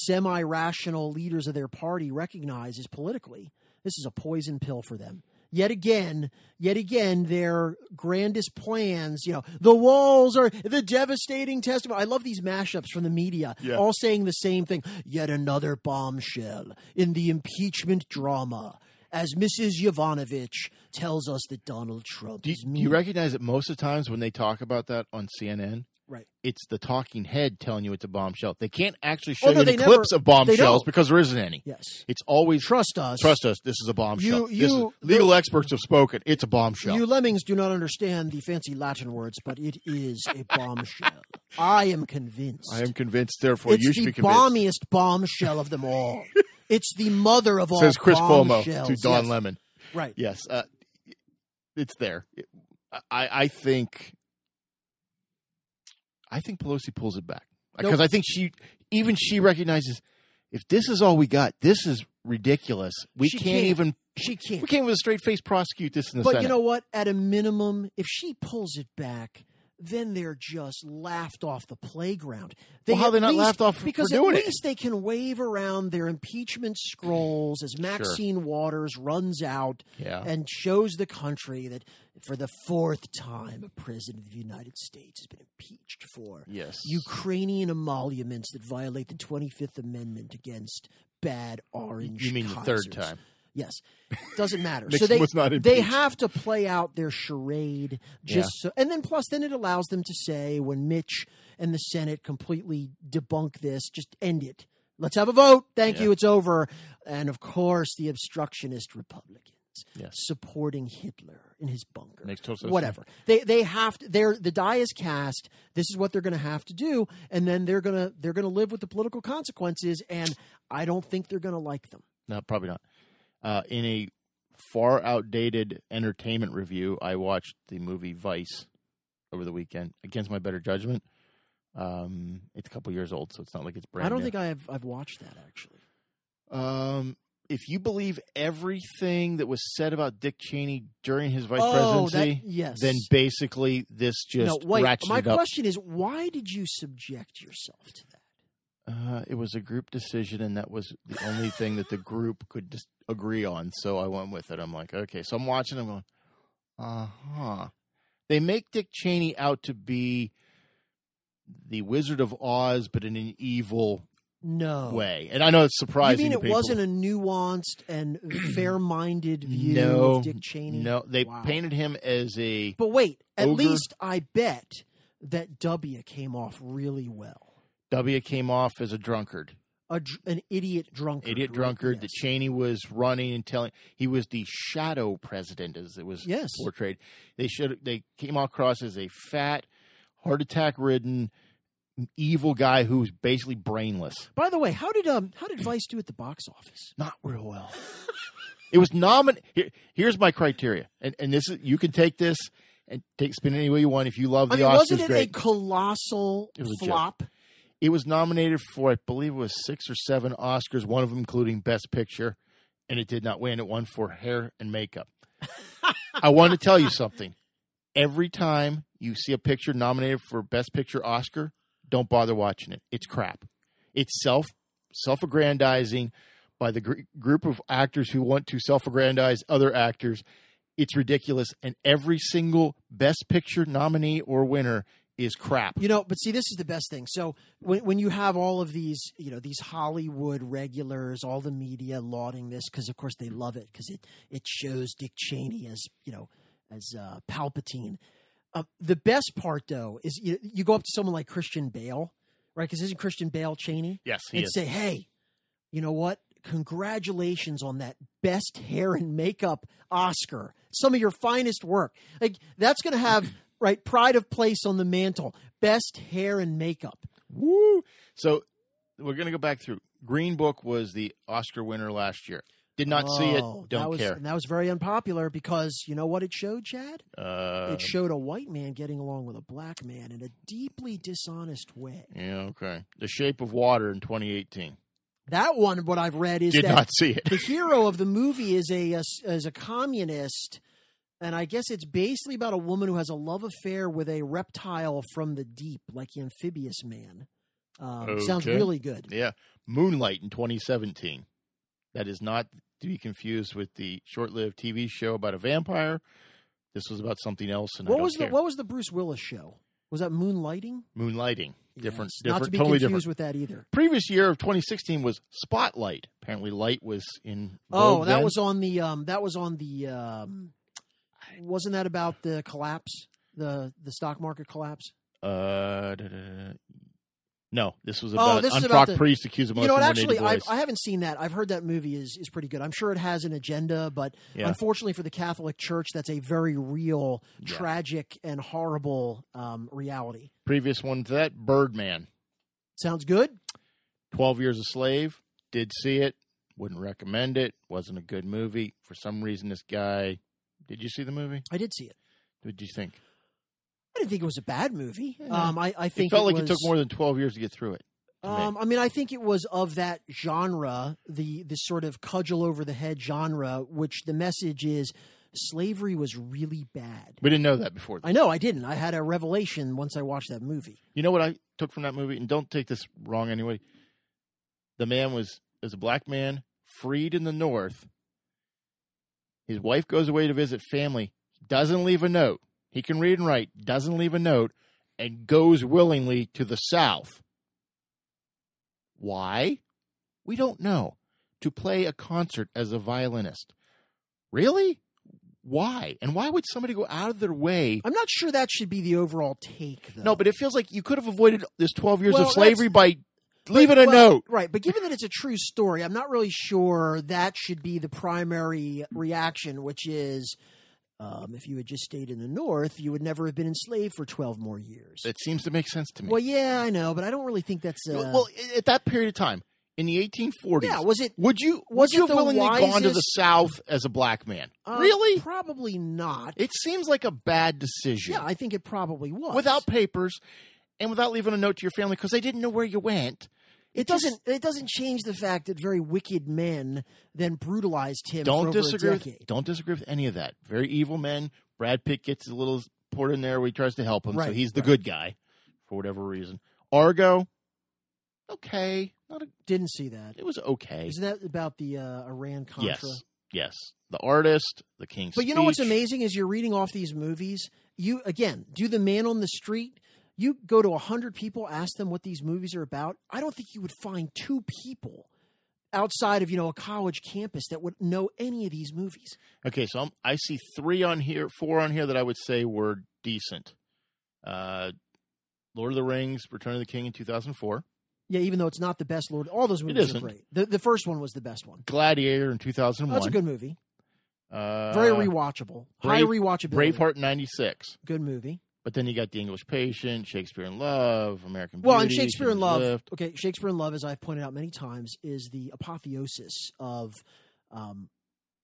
semi-rational leaders of their party recognize is politically, this is a poison pill for them. Yet again, yet again, their grandest plans, you know, the walls are the devastating testimony. I love these mashups from the media, yeah. all saying the same thing. Yet another bombshell in the impeachment drama, as Missus Yovanovitch tells us that Donald Trump do you, is mean. Do you recognize that most of the times when they talk about that on C N N? Right. It's the talking head telling you it's a bombshell. They can't actually show oh, no, you any never, clips of bombshells because there isn't any. Yes. It's always trust us. Trust us. This is a bombshell. You, you, this is, legal you, experts have spoken. It's a bombshell. You lemmings do not understand the fancy Latin words, but it is a bombshell. I am convinced. I am convinced. Therefore, it's you should be convinced. It's the bombiest bombshell of them all. It's the mother of all bombshells. Says Chris Cuomo to Don yes. Lemon. Right. Yes. Uh, it's there. It, I, I think. I think Pelosi pulls it back because nope. I think she, even she recognizes if this is all we got, this is ridiculous. We can't, can't even, she can't, we can't with a straight face prosecute this in the but Senate. But you know what? At a minimum, if she pulls it back, then they're just laughed off the playground. They well, how are they not least, laughed off for, because for doing it? Because at least they can wave around their impeachment scrolls as Maxine sure. Waters runs out yeah. and shows the country that for the fourth time a president of the United States has been impeached for yes. Ukrainian emoluments that violate the twenty-fifth Amendment against bad orange You mean concerts. The third time. Yes. Doesn't matter. So they, they have to play out their charade. Just yeah. so, and then plus then it allows them to say when Mitch and the Senate completely debunk this, just end it. Let's have a vote. Thank yeah. you. It's over. And, of course, the obstructionist Republicans yes. supporting Hitler in his bunker. Makes total sense. Whatever. They, they have to, they're, the die is cast. This is what they're going to have to do. And then they're going to they're going to live with the political consequences. And I don't think they're going to like them. No, probably not. Uh, in a far outdated entertainment review, I watched the movie Vice over the weekend. Against my better judgment, um, it's a couple years old, so it's not like it's brand new. I don't new. think I have, I've watched that actually. Um, if you believe everything that was said about Dick Cheney during his vice oh, presidency, that, yes. then basically this just no, wait, ratcheted my up. My question is, why did you subject yourself to that? Uh, it was a group decision, and that was the only thing that the group could dis- agree on. So I went with it. I'm like, okay. So I'm watching. I'm going, uh huh. They make Dick Cheney out to be the Wizard of Oz, but in an evil no. way. And I know it's surprising. You mean it people. wasn't a nuanced and fair-minded view no, of Dick Cheney? No, they wow. painted him as a. But wait, at ogre. least I bet that W came off really well. W came off as a drunkard. A, an idiot drunkard. Idiot drunkard. Right? Yes. That Cheney was running and telling. He was the shadow president, as it was yes. portrayed. They should. They came across as a fat, heart attack ridden, evil guy who was basically brainless. By the way, how did um how did Vice do at the box office? Not real well. It was nomin. Here, here's my criteria, and and this is you can take this and take spin it any way you want. If you love the I mean, Oscars, wasn't it great. a colossal it was flop? A It was nominated for, I believe it was six or seven Oscars, one of them including Best Picture, and it did not win. It won for hair and makeup. I want to tell you something. Every time you see a picture nominated for Best Picture Oscar, don't bother watching it. It's crap. It's self, self-aggrandizing by the gr- group of actors who want to self-aggrandize other actors. It's ridiculous, and every single Best Picture nominee or winner is crap. You know, but see, this is the best thing. So when when you have all of these, you know, these Hollywood regulars, all the media lauding this because, of course, they love it because it it shows Dick Cheney as, you know, as uh, Palpatine. Uh, the best part, though, is you, you go up to someone like Christian Bale, right? Because isn't Christian Bale Cheney? Yes, he and is. And say, hey, you know what? congratulations on that best hair and makeup Oscar. Some of your finest work. Like, that's going to have, right, pride of place on the mantle. Best hair and makeup. Woo! So we're going to go back through. Green Book was the Oscar winner last year. Did not oh, see it. Don't that was, care. And that was very unpopular because you know what it showed, Chad? Uh, it showed a white man getting along with a black man in a deeply dishonest way. Yeah, okay. The Shape of Water in twenty eighteen. That one, what I've read is Did that not see it. The hero of the movie is a, a, is a communist, and I guess it's basically about a woman who has a love affair with a reptile from the deep, like the amphibious man. Um, okay. Sounds really good. Yeah. Moonlight in twenty seventeen. That is not to be confused with the short-lived T V show about a vampire. This was about something else. And what I don't was the care. What was the Bruce Willis show? Was that Moonlighting? Moonlighting, different, yes. different, not to be totally confused different. With that either. Previous year of twenty sixteen was Spotlight. Apparently, Light was in. Oh, that then. was on the. Um, that was on the. Um, wasn't that about the collapse? The the stock market collapse. Uh. Da, da, da. No, this was about oh, Anfrak Priest accused of molesting. You know what, actually, I've, I haven't seen that. I've heard that movie is, is pretty good. I'm sure it has an agenda, but yeah. unfortunately for the Catholic Church, that's a very real, yeah. tragic, and horrible um, reality. Previous one to that, Birdman. Sounds good. twelve Years a Slave. Did see it. Wouldn't recommend it. Wasn't a good movie. For some reason, this guy... Did you see the movie? I did see it. What did you think? I didn't think it was a bad movie. Um, I, I think it felt it like was, it took more than twelve years to get through it. Um, I mean, I think it was of that genre, the the sort of cudgel over the head genre, which the message is slavery was really bad. We didn't know that before. I know I didn't. I had a revelation once I watched that movie. You know what I took from that movie, and don't take this wrong anyway. The man was was a black man freed in the North. His wife goes away to visit family. Doesn't leave a note. He can read and write, doesn't leave a note, and goes willingly to the South. Why? We don't know. To play a concert as a violinist. Really? Why? And why would somebody go out of their way? I'm not sure that should be the overall take, though. No, but it feels like you could have avoided this twelve years well, of slavery by... Leave it a well, note. Right. But given that it's a true story, I'm not really sure that should be the primary reaction, which is... Um, if you had just stayed in the North, you would never have been enslaved for twelve more years. It seems to make sense to me. Well, yeah, I know, but I don't really think that's... Uh... Well, well, at that period of time, in the eighteen forties, yeah, was it, would you was would it you willingly wisest... gone to the South as a black man? Uh, really? Probably not. It seems like a bad decision. Yeah, I think it probably was. Without papers and without leaving a note to your family because they didn't know where you went. It, it doesn't. Just, it doesn't change the fact that very wicked men then brutalized him. Don't for over disagree. A decade. With, don't disagree with any of that. Very evil men. Brad Pitt gets a little poured in there. Where he tries to help him, right, so he's the right. good guy for whatever reason. Argo, okay, not a, didn't see that. It was okay. Isn't that about the uh, Iran Contra? Yes, yes. The Artist, The King's Speech. But you know what's amazing is you're reading off these movies. You again do the Man on the Street. You go to one hundred people, ask them what these movies are about. I don't think you would find two people outside of, you know, a college campus that would know any of these movies. Okay, so I'm, I see three on here, four on here that I would say were decent. Uh, Lord of the Rings, Return of the King in two thousand four. Yeah, even though it's not the best Lord. All those movies are great. The, the first one was the best one. Gladiator in two thousand one. Oh, that's a good movie. Uh, Very rewatchable. Brave, High rewatchability. Braveheart in ninety-six. Good movie. But then you got The English Patient, Shakespeare in Love, American Beauty. Well, and Shakespeare in Love, Lift. okay, Shakespeare in Love, as I've pointed out many times, is the apotheosis of um,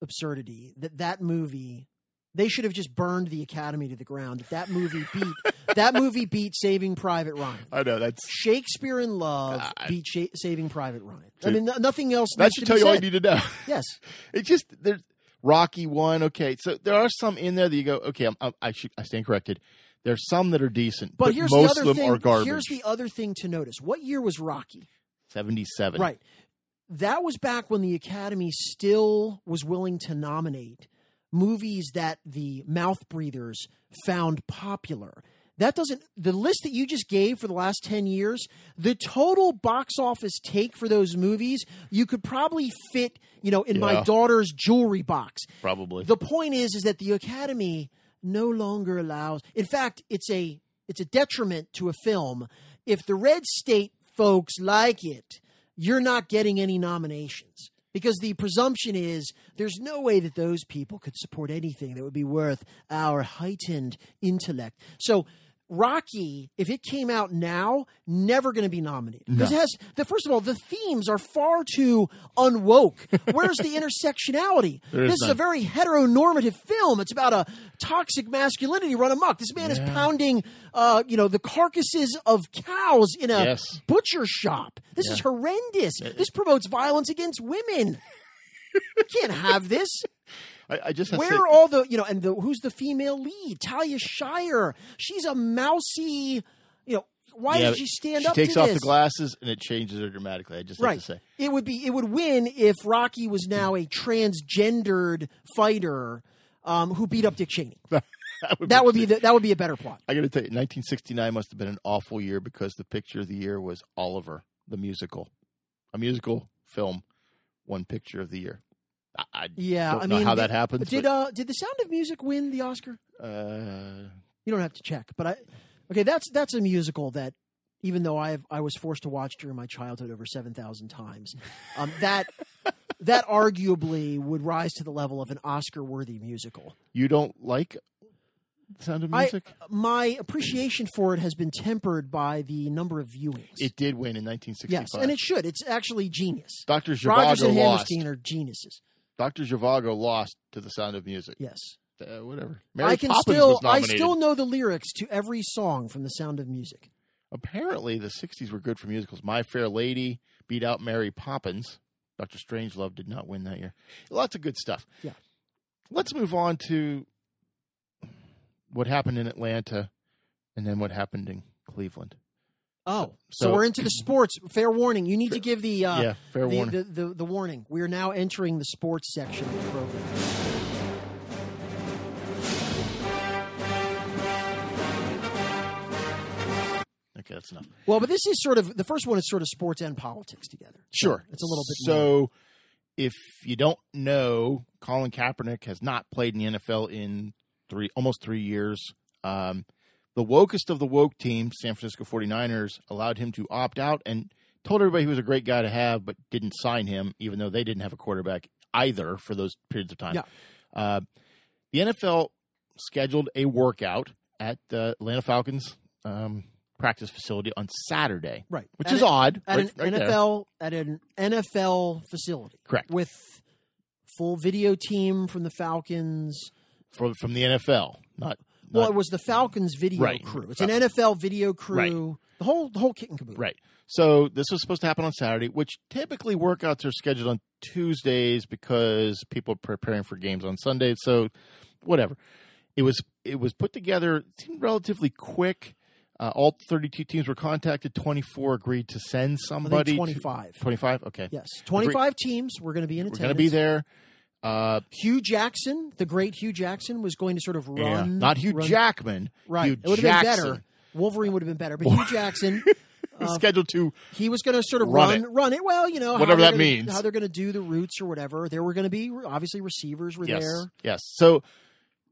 absurdity. That that movie, they should have just burned the Academy to the ground. That movie beat that movie beat Saving Private Ryan. I know that's Shakespeare in Love God. beat Sha- Saving Private Ryan. Dude, I mean, nothing else. That needs should to tell you said. all you need to know. Yes, it just there's Rocky one. Okay, so there are some in there that you go, okay, I'm, I, I should I stand corrected. There's some that are decent, but, but here's most the other of them thing, are garbage. Here's the other thing to notice. What year was Rocky? seventy-seven. Right. That was back when the Academy still was willing to nominate movies that the mouth breathers found popular. That doesn't – the list that you just gave for the last ten years, the total box office take for those movies, you could probably fit, you know, in yeah. my daughter's jewelry box. Probably. The point is is that the Academy – no longer allows. In fact, it's a it's a detriment to a film. If the red state folks like it, you're not getting any nominations. Because the presumption is there's no way that those people could support anything that would be worth our heightened intellect. So Rocky, if it came out now, never going to be nominated. Because no. it has, the, first of all, the themes are far too unwoke. Where's the intersectionality? There this is, is a very heteronormative film. It's about a toxic masculinity run amok. This man yeah. is pounding, uh, you know, the carcasses of cows in a yes. butcher shop. This yeah. is horrendous. It, this promotes violence against women. You can't have this. I, I just where are all the, you know, and the, who's the female lead? Talia Shire. She's a mousy, you know, why yeah, did she stand she up to this? She takes off the glasses and it changes her dramatically. I just right. have to say. It would be, it would win if Rocky was now a transgendered fighter um, who beat up Dick Cheney. That would, that be, would be the, that would be a better plot. I got to tell you, nineteen sixty-nine must have been an awful year because the picture of the year was Oliver, the musical. A musical film won picture of the year. I yeah, don't I know mean, how did, that happens. Did uh, did The Sound of Music win the Oscar? Uh, you don't have to check, but I okay. That's that's a musical that, even though I I was forced to watch during my childhood over seven thousand times, um, that that arguably would rise to the level of an Oscar-worthy musical. You don't like The Sound of Music? I, my appreciation for it has been tempered by the number of viewings. It did win in nineteen sixty-five. Yes, and it should. It's actually genius. Doctor Zhivago Rogers and lost. Hammerstein are geniuses. Doctor Zhivago lost to The Sound of Music. Yes. Uh, whatever. Mary I can Poppins still, was nominated. I still know the lyrics to every song from The Sound of Music. Apparently, the sixties were good for musicals. My Fair Lady beat out Mary Poppins. Doctor Strangelove did not win that year. Lots of good stuff. Yeah. Let's move on to what happened in Atlanta and then what happened in Cleveland. Oh, so, so we're into the sports. Fair warning. You need fair, to give the, uh, yeah, fair the, warning. The, the, the warning. We are now entering the sports section of the program. Okay, that's enough. Well, but this is sort of – the first one is sort of sports and politics together. Sure. So it's a little bit – So more. If you don't know, Colin Kaepernick has not played in the N F L in three almost three years. Um The wokest of the woke team, San Francisco forty-niners, allowed him to opt out and told everybody he was a great guy to have but didn't sign him, even though they didn't have a quarterback either for those periods of time. Yeah. Uh, the N F L scheduled a workout at the Atlanta Falcons um, practice facility on Saturday. Right. Which at is an, odd. At, right, an right N F L, at an N F L facility. Correct. With full video team from the Falcons. For, from the N F L, not... Not, well, it was the Falcons video right. crew. It's an N F L video crew. Right. The whole the whole kit and caboodle. Right. So this was supposed to happen on Saturday, which typically workouts are scheduled on Tuesdays because people are preparing for games on Sunday. So whatever. It was it was put together, it seemed relatively quick. Uh, all thirty-two teams were contacted. twenty-four agreed to send somebody. twenty-five. twenty-five? Okay. Yes. twenty-five Agre- teams were going to be in attendance. We're going to be there. Uh, Hugh Jackson, the great Hugh Jackson, was going to sort of run. Yeah, not Hugh run, Jackman. Right. Hugh it would have been better. Wolverine would have been better. But Hugh Jackson. Uh, scheduled to. He was going to sort of run. Run it. Run it. Well, you know. Whatever that gonna, means. How they're going to do the routes or whatever. There were going to be, obviously, receivers were yes, there. Yes. So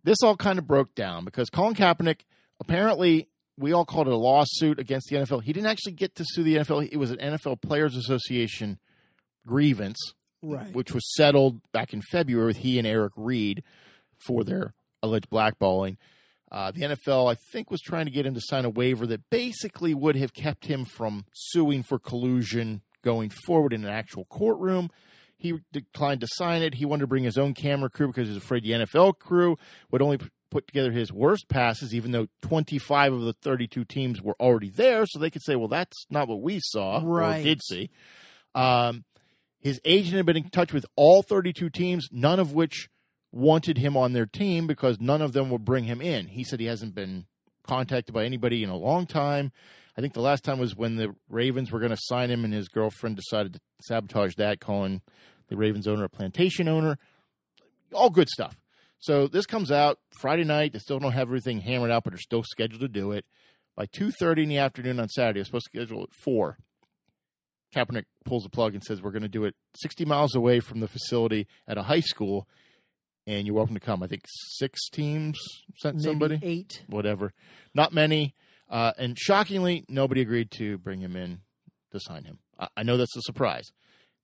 this all kind of broke down because Colin Kaepernick, apparently, we all called it a lawsuit against the N F L. He didn't actually get to sue the N F L. It was an N F L Players Association grievance. Right. Which was settled back in February with he and Eric Reid for their alleged blackballing. Uh, the N F L, I think, was trying to get him to sign a waiver that basically would have kept him from suing for collusion going forward in an actual courtroom. He declined to sign it. He wanted to bring his own camera crew because he was afraid the N F L crew would only put together his worst passes, even though twenty-five of the thirty-two teams were already there. So they could say, well, that's not what we saw right. or did see. Um His agent had been in touch with all thirty-two teams, none of which wanted him on their team because none of them would bring him in. He said he hasn't been contacted by anybody in a long time. I think the last time was when the Ravens were going to sign him, and his girlfriend decided to sabotage that, calling the Ravens owner a plantation owner. All good stuff. So this comes out Friday night. They still don't have everything hammered out, but are still scheduled to do it. By two thirty in the afternoon on Saturday, it was supposed to schedule at four. Kaepernick pulls the plug and says, we're going to do it sixty miles away from the facility at a high school, and you're welcome to come. I think six teams sent Maybe somebody. Eight. Whatever. Not many. Uh, and shockingly, nobody agreed to bring him in to sign him. I, I know that's a surprise.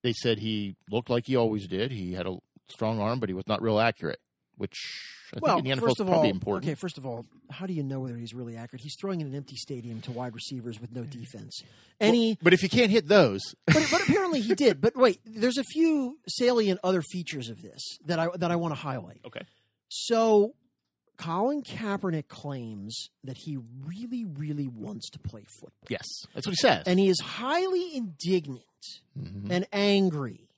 they said he looked like he always did. He had a strong arm, but he was not real accurate, which I well, think in the N F L is probably all, important. Okay, first of all, how do you know whether he's really accurate? He's throwing in an empty stadium to wide receivers with no defense. Any, well, but if you can't hit those. But, but apparently he did. But wait, there's a few salient other features of this that I that I want to highlight. Okay. So Colin Kaepernick claims that he really, really wants to play football. Yes, that's what he says. And he is highly indignant mm-hmm. and angry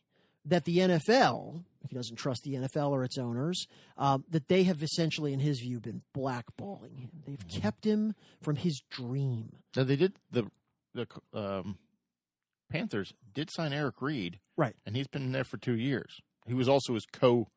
that the N F L, he doesn't trust the N F L or its owners, uh, that they have essentially, in his view, been blackballing him. They've mm-hmm. kept him from his dream. Now, they did the the um, Panthers did sign Eric Reid, right? And he's been there for two years. He was also his co.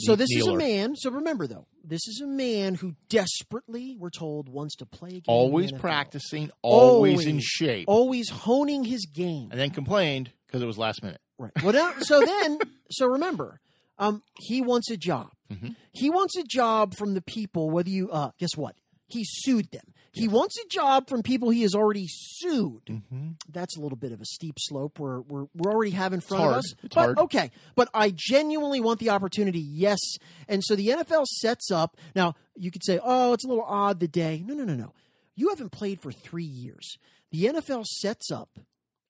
So this is a man. So remember, though, this is a man who desperately, we're told, wants to play. Always practicing, always, always in shape, always honing his game, and then complained because it was last minute. Right. Well, now, so then, so remember, um, he wants a job. Mm-hmm. He wants a job from the people. Whether you uh, guess what, he sued them. He yeah. wants a job from people he has already sued. Mm-hmm. That's a little bit of a steep slope we're we're, we're already having in front of us. It's but, hard. Okay. But I genuinely want the opportunity, yes. And so the N F L sets up. Now, you could say, oh, it's a little odd the day. No, no, no, no. You haven't played for three years. The N F L sets up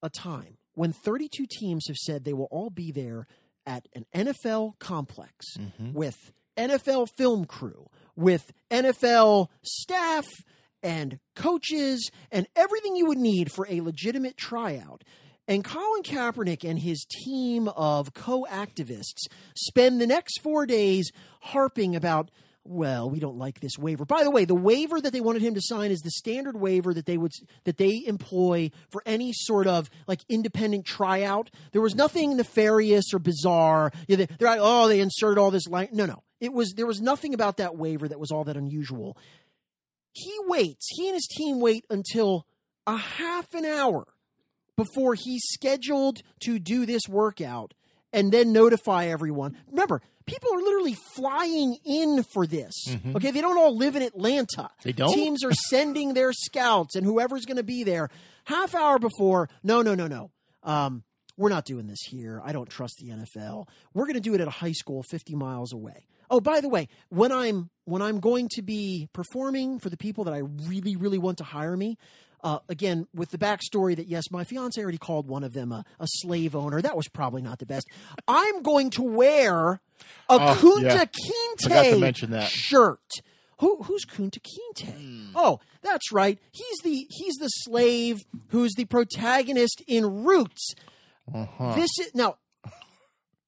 a time when thirty-two teams have said they will all be there at an N F L complex mm-hmm. with N F L film crew, with N F L staff and coaches and everything you would need for a legitimate tryout. And Colin Kaepernick and his team of co-activists spend the next four days harping about, well, we don't like this waiver. By the way, the waiver that they wanted him to sign is the standard waiver that they would that they employ for any sort of like independent tryout. There was nothing nefarious or bizarre. You know, they, they're like, oh, they inserted all this line. No, no. It was there was nothing about that waiver that was all that unusual. He waits. He and his team wait until a half an hour before he's scheduled to do this workout and then notify everyone. Remember, people are literally flying in for this. Mm-hmm. Okay, they don't all live in Atlanta. They don't? Teams are sending their scouts and whoever's going to be there half hour before. No, no, no, no. Um, we're not doing this here. I don't trust the N F L. We're going to do it at a high school fifty miles away. Oh, by the way, when I'm when I'm going to be performing for the people that I really, really want to hire me, uh, again, with the backstory that, yes, my fiance already called one of them a, a slave owner. That was probably not the best. I'm going to wear a oh, Kunta yeah. Kinte Forgot to mention that. shirt. Who, who's Kunta Kinte? Mm. Oh, that's right. He's the he's the slave who's the protagonist in Roots. Uh-huh. This is, now,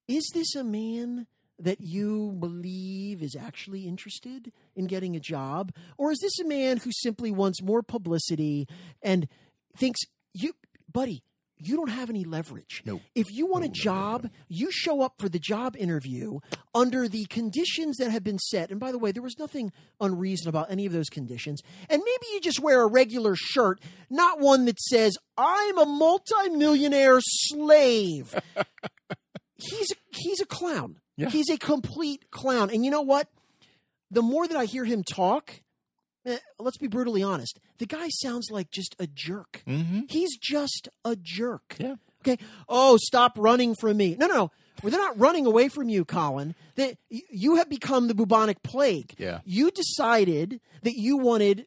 is this a man that you believe is actually interested in getting a job? Or is this a man who simply wants more publicity and thinks, you, buddy, you don't have any leverage. No. If you want no, a job, no, no, no. you show up for the job interview under the conditions that have been set. And by the way, there was nothing unreasonable about any of those conditions. And maybe you just wear a regular shirt, not one that says, I'm a multimillionaire slave. he's, he's a clown. Yeah. He's a complete clown. And you know what? The more that I hear him talk, eh, let's be brutally honest, the guy sounds like just a jerk. Mm-hmm. He's just a jerk. Yeah. Okay. Oh, stop running from me. No, no, no. Well, they're not running away from you, Colin. They, you have become the bubonic plague. Yeah. You decided that you wanted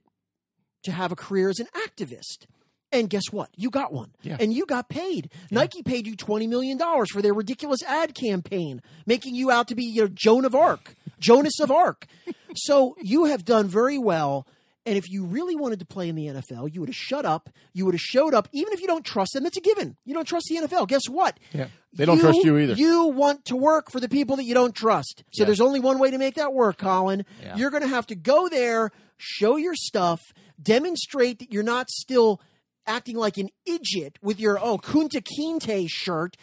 to have a career as an activist. And guess what? You got one. Yeah. And you got paid. Yeah. Nike paid you twenty million dollars for their ridiculous ad campaign, making you out to be you know, Joan of Arc, Jonas of Arc. So you have done very well. And if you really wanted to play in the N F L, you would have shut up. You would have showed up. Even if you don't trust them, it's a given. You don't trust the N F L. Guess what? Yeah. They don't you, trust you either. You want to work for the people that you don't trust. So yeah. there's only one way to make that work, Colin. Yeah. You're going to have to go there, show your stuff, demonstrate that you're not still acting like an idiot with your, oh, Kunta Kinte shirt.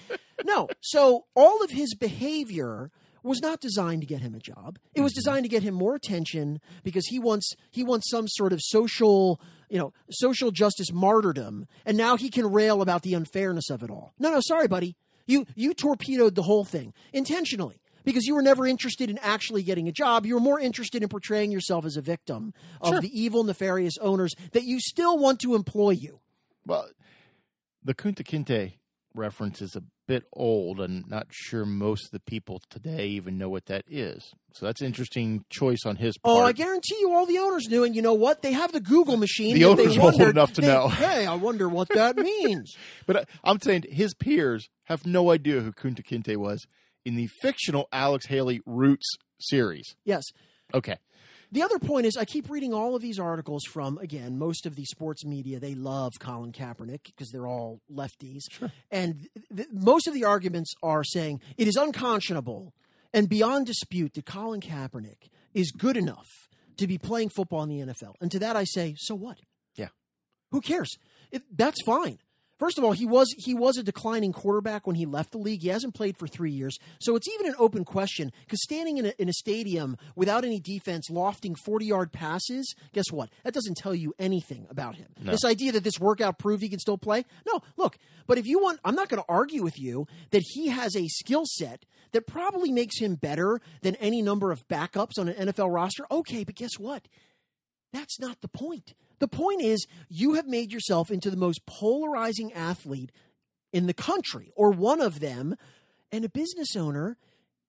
No. So all of his behavior was not designed to get him a job. It was designed to get him more attention because he wants he wants some sort of social, you know, social justice martyrdom. And now he can rail about the unfairness of it all. No, no, sorry, buddy. You you torpedoed the whole thing intentionally. Because you were never interested in actually getting a job. You were more interested in portraying yourself as a victim of sure. the evil, nefarious owners that you still want to employ you. Well, the Kunta Kinte reference is a bit old, and not sure most of the people today even know what that is. So that's an interesting choice on his part. Oh, I guarantee you all the owners knew, and you know what? They have the Google machine. The owners were old enough to know. Hey, I wonder what that means. But I'm saying his peers have no idea who Kunta Kinte was in the fictional Alex Haley Roots series. Yes. Okay. The other point is I keep reading all of these articles from, again, most of the sports media. They love Colin Kaepernick because they're all lefties. Sure. And th- most of the arguments are saying it is unconscionable and beyond dispute that Colin Kaepernick is good enough to be playing football in the N F L. And to that I say, so what? Yeah. Who cares? It, that's fine. First of all, he was he was a declining quarterback when he left the league. He hasn't played for three years. So it's even an open question because standing in a, in a stadium without any defense, lofting forty-yard passes, guess what? That doesn't tell you anything about him. No. This idea that this workout proved he can still play? No, look, but if you want, I'm not going to argue with you that he has a skill set that probably makes him better than any number of backups on an N F L roster. Okay, but guess what? That's not the point. The point is you have made yourself into the most polarizing athlete in the country, or one of them, and a business owner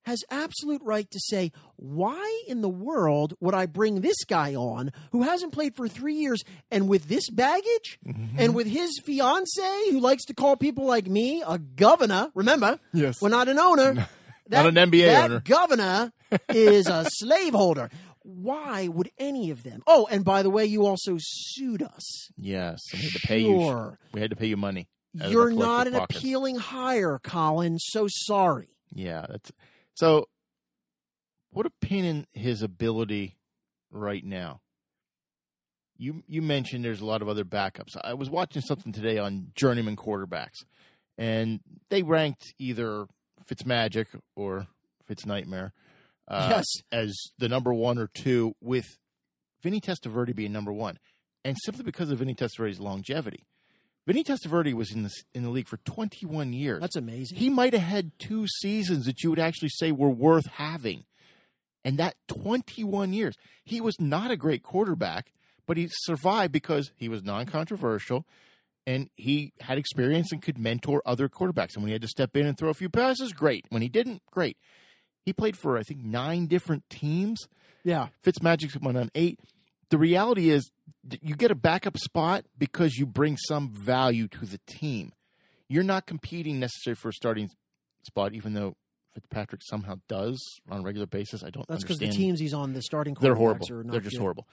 has absolute right to say, why in the world would I bring this guy on who hasn't played for three years and with this baggage mm-hmm. and with his fiance who likes to call people like me a governor? Remember, yes. We're not an owner. No, that, not an N B A that owner. That governor is a slaveholder. Why would any of them? Oh, and by the way, you also sued us. Yes, we had to pay sure. you. We had to pay you money. You're not an pockets. appealing hire, Colin. So sorry. Yeah. That's, so, what a pain in his ability right now. You you mentioned there's a lot of other backups. I was watching something today on journeyman quarterbacks, and they ranked either Fitzmagic or Fitznightmare. Uh, yes, as the number one or two, with Vinny Testaverde being number one, and simply because of Vinny Testaverde's longevity. Vinny Testaverde was in the in the league for twenty-one years. That's amazing. He might have had two seasons that you would actually say were worth having, and that twenty-one years. He was not a great quarterback, but he survived because he was non-controversial, and he had experience and could mentor other quarterbacks. And when he had to step in and throw a few passes, great. When he didn't, great. He played for, I think, nine different teams. Yeah. Fitzmagic's went on eight. The reality is you get a backup spot because you bring some value to the team. You're not competing necessarily for a starting spot, even though Fitzpatrick somehow does on a regular basis. I don't That's understand. That's because the teams he's on, the starting quarterbacks, they're horrible. Are not They're just good. horrible.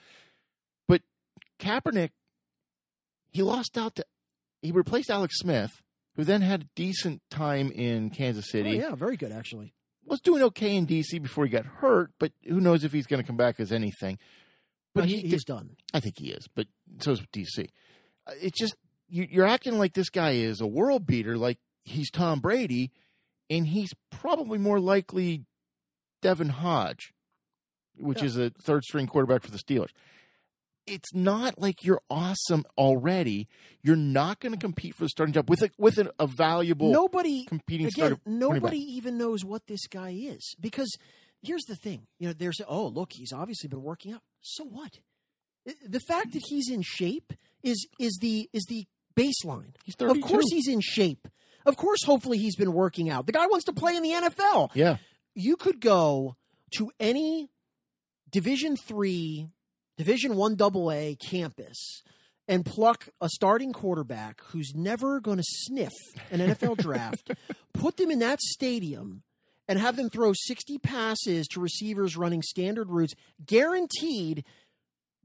But Kaepernick, he lost out to – he replaced Alex Smith, who then had a decent time in Kansas City. Oh, yeah, very good, actually. Was doing okay in D C before he got hurt, but who knows if he's going to come back as anything. But no, he, he's done. I think he is, but so is D C. It's just you, you're acting like this guy is a world beater, like he's Tom Brady, and he's probably more likely Devlin Hodges, which yeah. is a third-string quarterback for the Steelers. It's not like you're awesome already. You're not going to compete for the starting job with a, with an, a valuable nobody, competing again, starter. Nobody even knows what this guy is because here's the thing. You know, there's, oh, look, he's obviously been working out. So what? The fact that he's in shape is is the is the baseline. He's thirty-two. Of course he's in shape. Of course, hopefully he's been working out. The guy wants to play in the N F L. Yeah. You could go to any Division three Division one double A campus and pluck a starting quarterback who's never going to sniff an N F L draft, put them in that stadium, and have them throw sixty passes to receivers running standard routes, guaranteed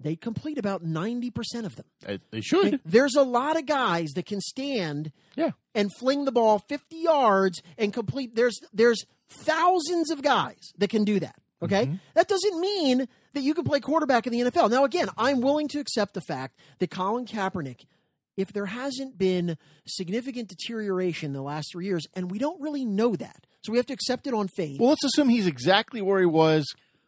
they complete about ninety percent of them. Uh, they should. I mean, there's a lot of guys that can stand yeah. and fling the ball fifty yards and complete. There's there's thousands of guys that can do that. Okay? Mm-hmm. That doesn't mean that you can play quarterback in the N F L. Now, again, I'm willing to accept the fact that Colin Kaepernick, if there hasn't been significant deterioration in the last three years, and we don't really know that, so we have to accept it on faith. Well, let's assume he's exactly where he was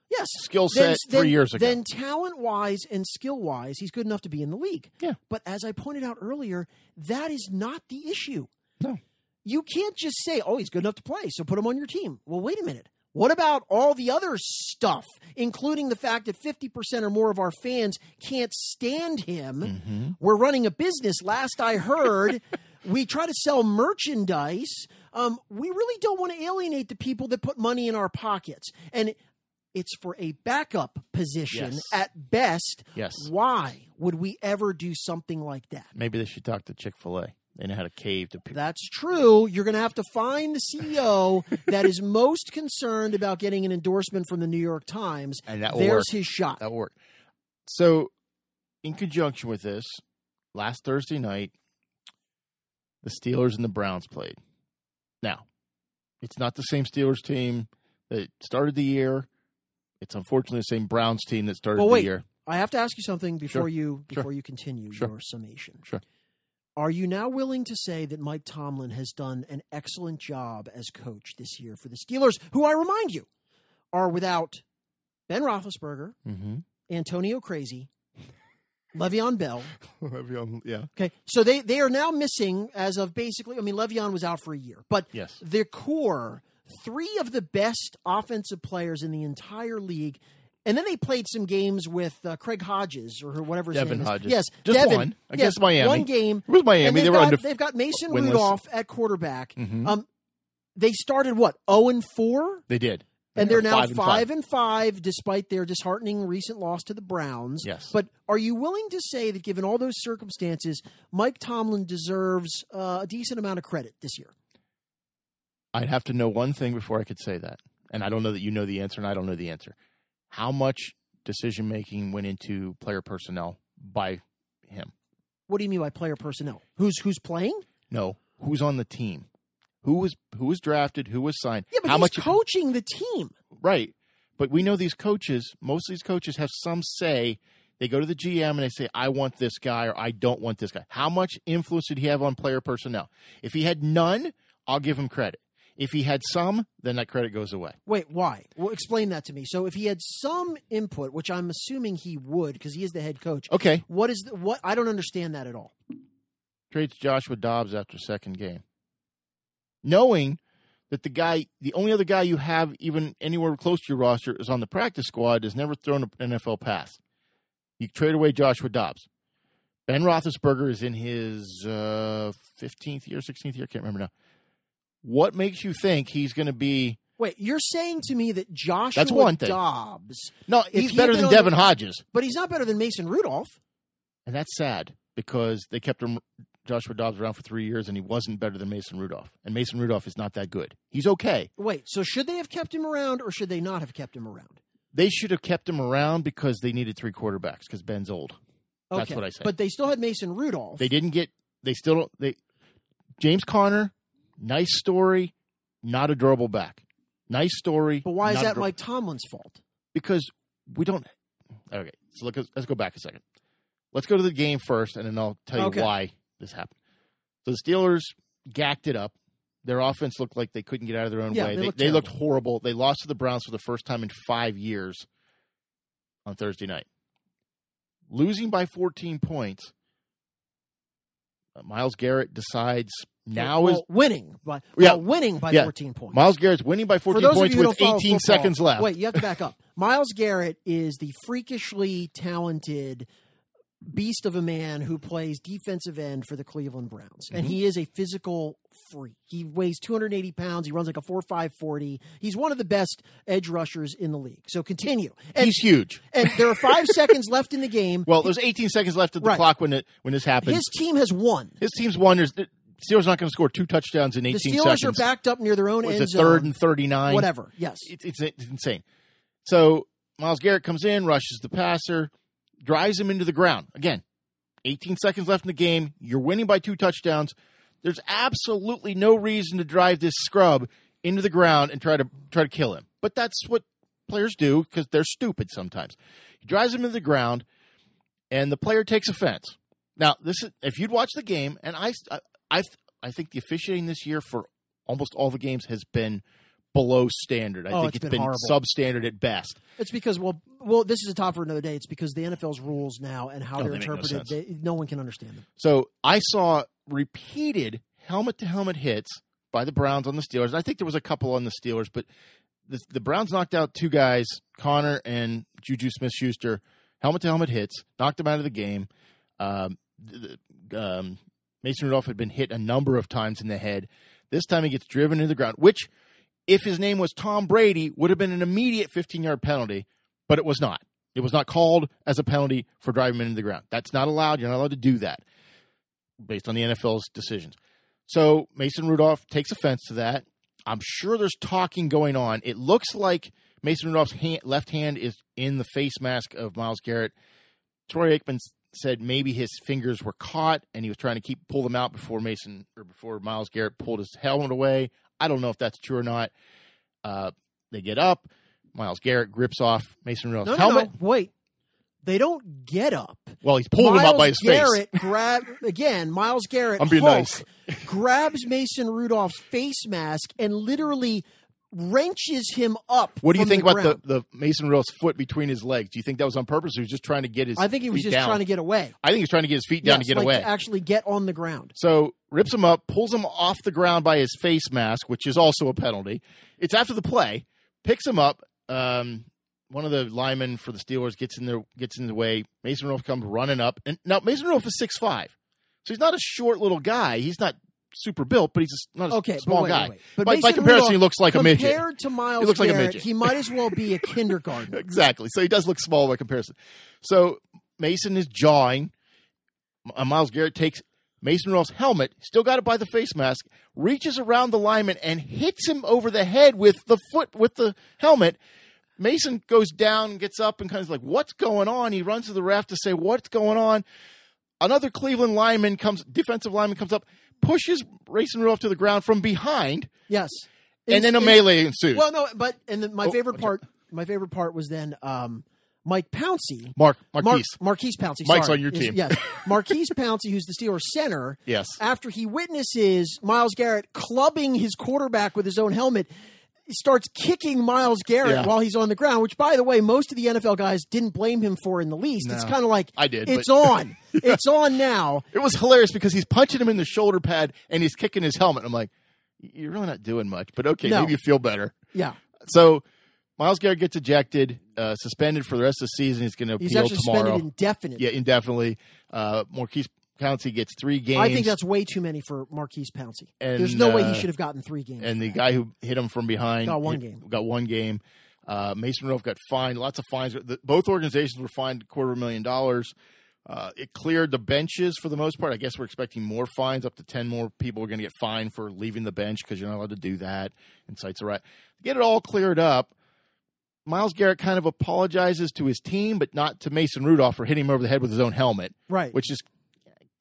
yes. skill set then, three then, years ago. Then talent-wise and skill-wise, he's good enough to be in the league. Yeah. But as I pointed out earlier, that is not the issue. No. You can't just say, oh, he's good enough to play, so put him on your team. Well, wait a minute. What about all the other stuff, including the fact that fifty percent or more of our fans can't stand him? Mm-hmm. We're running a business, last I heard. We try to sell merchandise. Um, we really don't want to alienate the people that put money in our pockets. And it's for a backup position yes. at best. Yes. Why would we ever do something like that? Maybe they should talk to Chick-fil-A. They know how to cave to people. That's true. You're going to have to find the C E O that is most concerned about getting an endorsement from the New York Times. And that will There's work. his shot. That will work. So in conjunction with this, last Thursday night, the Steelers and the Browns played. Now, it's not the same Steelers team that started the year. It's unfortunately the same Browns team that started well, wait. the year. I have to ask you something before sure. you before sure. you continue sure. your summation. Sure. Are you now willing to say that Mike Tomlin has done an excellent job as coach this year for the Steelers, who I remind you are without Ben Roethlisberger, mm-hmm. Antonio Crazy, Le'Veon Bell. Le'Veon, yeah. Okay. So they, they are now missing as of basically, I mean, Le'Veon was out for a year, but yes. their core, three of the best offensive players in the entire league. And then they played some games with uh, Craig Hodges or whatever his Devlin name is. Hodges. Yes. Just Devin, one against yes, Miami. One game. It was Miami. They were got, under. They've got Mason winless. Rudolph at quarterback. Mm-hmm. Um, they started what? zero and four? They did. And they're now five and five, and five, despite their disheartening recent loss to the Browns. Yes. But are you willing to say that, given all those circumstances, Mike Tomlin deserves uh, a decent amount of credit this year? I'd have to know one thing before I could say that, and I don't know that you know the answer, and I don't know the answer. How much decision making went into player personnel by him? What do you mean by player personnel? Who's who's playing? No, who's on the team? Who was who was drafted? Who was signed? Yeah, but how he's much coaching the team. Right. But we know these coaches, most of these coaches have some say. They go to the G M and they say, I want this guy or I don't want this guy. How much influence did he have on player personnel? If he had none, I'll give him credit. If he had some, then that credit goes away. Wait, why? Well, explain that to me. So if he had some input, which I'm assuming he would because he is the head coach. Okay. What is the, what? I don't understand that at all. Trades Joshua Dobbs after second game. Knowing that the guy, the only other guy you have even anywhere close to your roster is on the practice squad, has never thrown an N F L pass. You trade away Joshua Dobbs. Ben Roethlisberger is in his uh, fifteenth year, sixteenth year, I can't remember now. What makes you think he's going to be... Wait, you're saying to me that Joshua that's one thing. Dobbs... No, he's better he than Devin the, Hodges. But he's not better than Mason Rudolph. And that's sad because they kept him... Joshua Dobbs around for three years, and he wasn't better than Mason Rudolph. And Mason Rudolph is not that good. He's okay. Wait, so should they have kept him around, or should they not have kept him around? They should have kept him around because they needed three quarterbacks because Ben's old. Okay. That's what I said. But they still had Mason Rudolph. They didn't get – they still – they James Conner, nice story, not a durable back. Nice story. But why is that Mike Tomlin's fault? Because we don't – okay, so look, let's go back a second. Let's go to the game first, and then I'll tell you okay. why – this happened. So the Steelers gacked it up. Their offense looked like they couldn't get out of their own yeah, way. They, they, looked, they looked horrible. They lost to the Browns for the first time in five years on Thursday night. Losing by fourteen points, uh, Myles Garrett decides now well, is... Well, winning by, yeah, well, winning by yeah. fourteen points. Myles Garrett's winning by fourteen points with eighteen seconds left. Wait, you have to back up. Myles Garrett is the freakishly talented... beast of a man who plays defensive end for the Cleveland Browns. And mm-hmm. he is a physical freak. He weighs two hundred eighty pounds. He runs like a four five forty. He's one of the best edge rushers in the league. So continue. And, he's huge. And there are five seconds left in the game. Well, there's eighteen seconds left of the right. clock when it, when this happens. His team has won. His team's won. There's, the Steelers not going to score two touchdowns in eighteen seconds. The Steelers seconds. are backed up near their own end zone. It's a third and thirty-nine. Whatever. Yes. It's, it's, it's insane. So Myles Garrett comes in, rushes the passer. Drives him into the ground. Again, eighteen seconds left in the game. You're winning by two touchdowns. There's absolutely no reason to drive this scrub into the ground and try to try to kill him. But that's what players do because they're stupid sometimes. He drives him into the ground, and the player takes offense. Now, this is if you'd watch the game, and I, I, I think the officiating this year for almost all the games has been below standard. I oh, think it's, it's been, been substandard at best. It's because, well, well, this is a top for another day. It's because the N F L's rules now and how no, they're they interpreted, no, they, no one can understand them. So I saw repeated helmet-to-helmet hits by the Browns on the Steelers. And I think there was a couple on the Steelers, but the, the Browns knocked out two guys, Connor and Juju Smith-Schuster, helmet-to-helmet hits, knocked them out of the game. Um, um, Mason Rudolph had been hit a number of times in the head. This time he gets driven into the ground, which, if his name was Tom Brady, would have been an immediate fifteen-yard penalty, but it was not. It was not called as a penalty for driving him into the ground. That's not allowed. You're not allowed to do that based on the N F L's decisions. So Mason Rudolph takes offense to that. I'm sure there's talking going on. It looks like Mason Rudolph's hand, left hand is in the face mask of Myles Garrett. Troy Aikman said maybe his fingers were caught and he was trying to keep pull them out before Mason or before Myles Garrett pulled his helmet away. I don't know if that's true or not. Uh, they get up. Myles Garrett grips off Mason Rudolph's no, no, helmet. No, wait. They don't get up. Well, he's pulled Myles him up by his Garrett face. Grab, again, Myles Garrett I'm being Hulk, nice. grabs Mason Rudolph's face mask and literally wrenches him up. What do you think the about ground. the the Mason Rudolph's foot between his legs? Do you think that was on purpose or he was just trying to get his feet down? I think he was just down? trying to get away. I think he was trying to get his feet down yes, to get like away. to actually get on the ground. So rips him up, pulls him off the ground by his face mask, which is also a penalty. It's after the play. Picks him up. Um, one of the linemen for the Steelers gets in the gets in the way. Mason Rudolph comes running up, and now Mason Rudolph is six five, so he's not a short little guy. He's not super built, but he's a, not a okay, small wait, guy. Wait, wait. But by, by comparison, Rudolph, he looks like a midget. Compared to Myles Garrett, like a midget. He might as well be a kindergartner. Exactly. So he does look small by comparison. So Mason is jawing. Uh, Myles Garrett takes Mason Rudolph's helmet, still got it by the face mask, reaches around the lineman and hits him over the head with the foot, with the helmet. Mason goes down, gets up, and kind of like, what's going on? He runs to the ref to say, what's going on? Another Cleveland lineman comes, defensive lineman comes up, pushes Mason Rudolph to the ground from behind. Yes. And it's, then a melee ensues. Well, no, but and the, my oh, favorite part, sorry. my favorite part was then. Um, Mike Pouncey. Mark, Maurkice. Mark, Maurkice Pouncey. Mike's sorry, on your team. Is, yes. Maurkice Pouncey, who's the Steelers center. Yes. After he witnesses Myles Garrett clubbing his quarterback with his own helmet, he starts kicking Myles Garrett yeah. while he's on the ground, which, by the way, most of the N F L guys didn't blame him for in the least. No. It's kind of like, I did, it's but... on. yeah. It's on now. It was hilarious because he's punching him in the shoulder pad and he's kicking his helmet. I'm like, you're really not doing much, but okay, no. maybe you feel better. Yeah. So Myles Garrett gets ejected, uh, suspended for the rest of the season. He's going to appeal tomorrow. He's actually suspended indefinitely. Yeah, indefinitely. Uh, Maurkice Pouncey gets three games. I think that's way too many for Maurkice Pouncey. And, There's no uh, way he should have gotten three games. And the guy who hit him from behind got one hit, game. Got one game. Uh, Mason Rudolph got fined. Lots of fines. The, both organizations were fined a quarter of a million dollars. Uh, it cleared the benches for the most part. I guess we're expecting more fines. Up to ten more people are going to get fined for leaving the bench because you're not allowed to do that. Incites a riot. Get it all cleared up. Myles Garrett kind of apologizes to his team, but not to Mason Rudolph for hitting him over the head with his own helmet. Right. Which is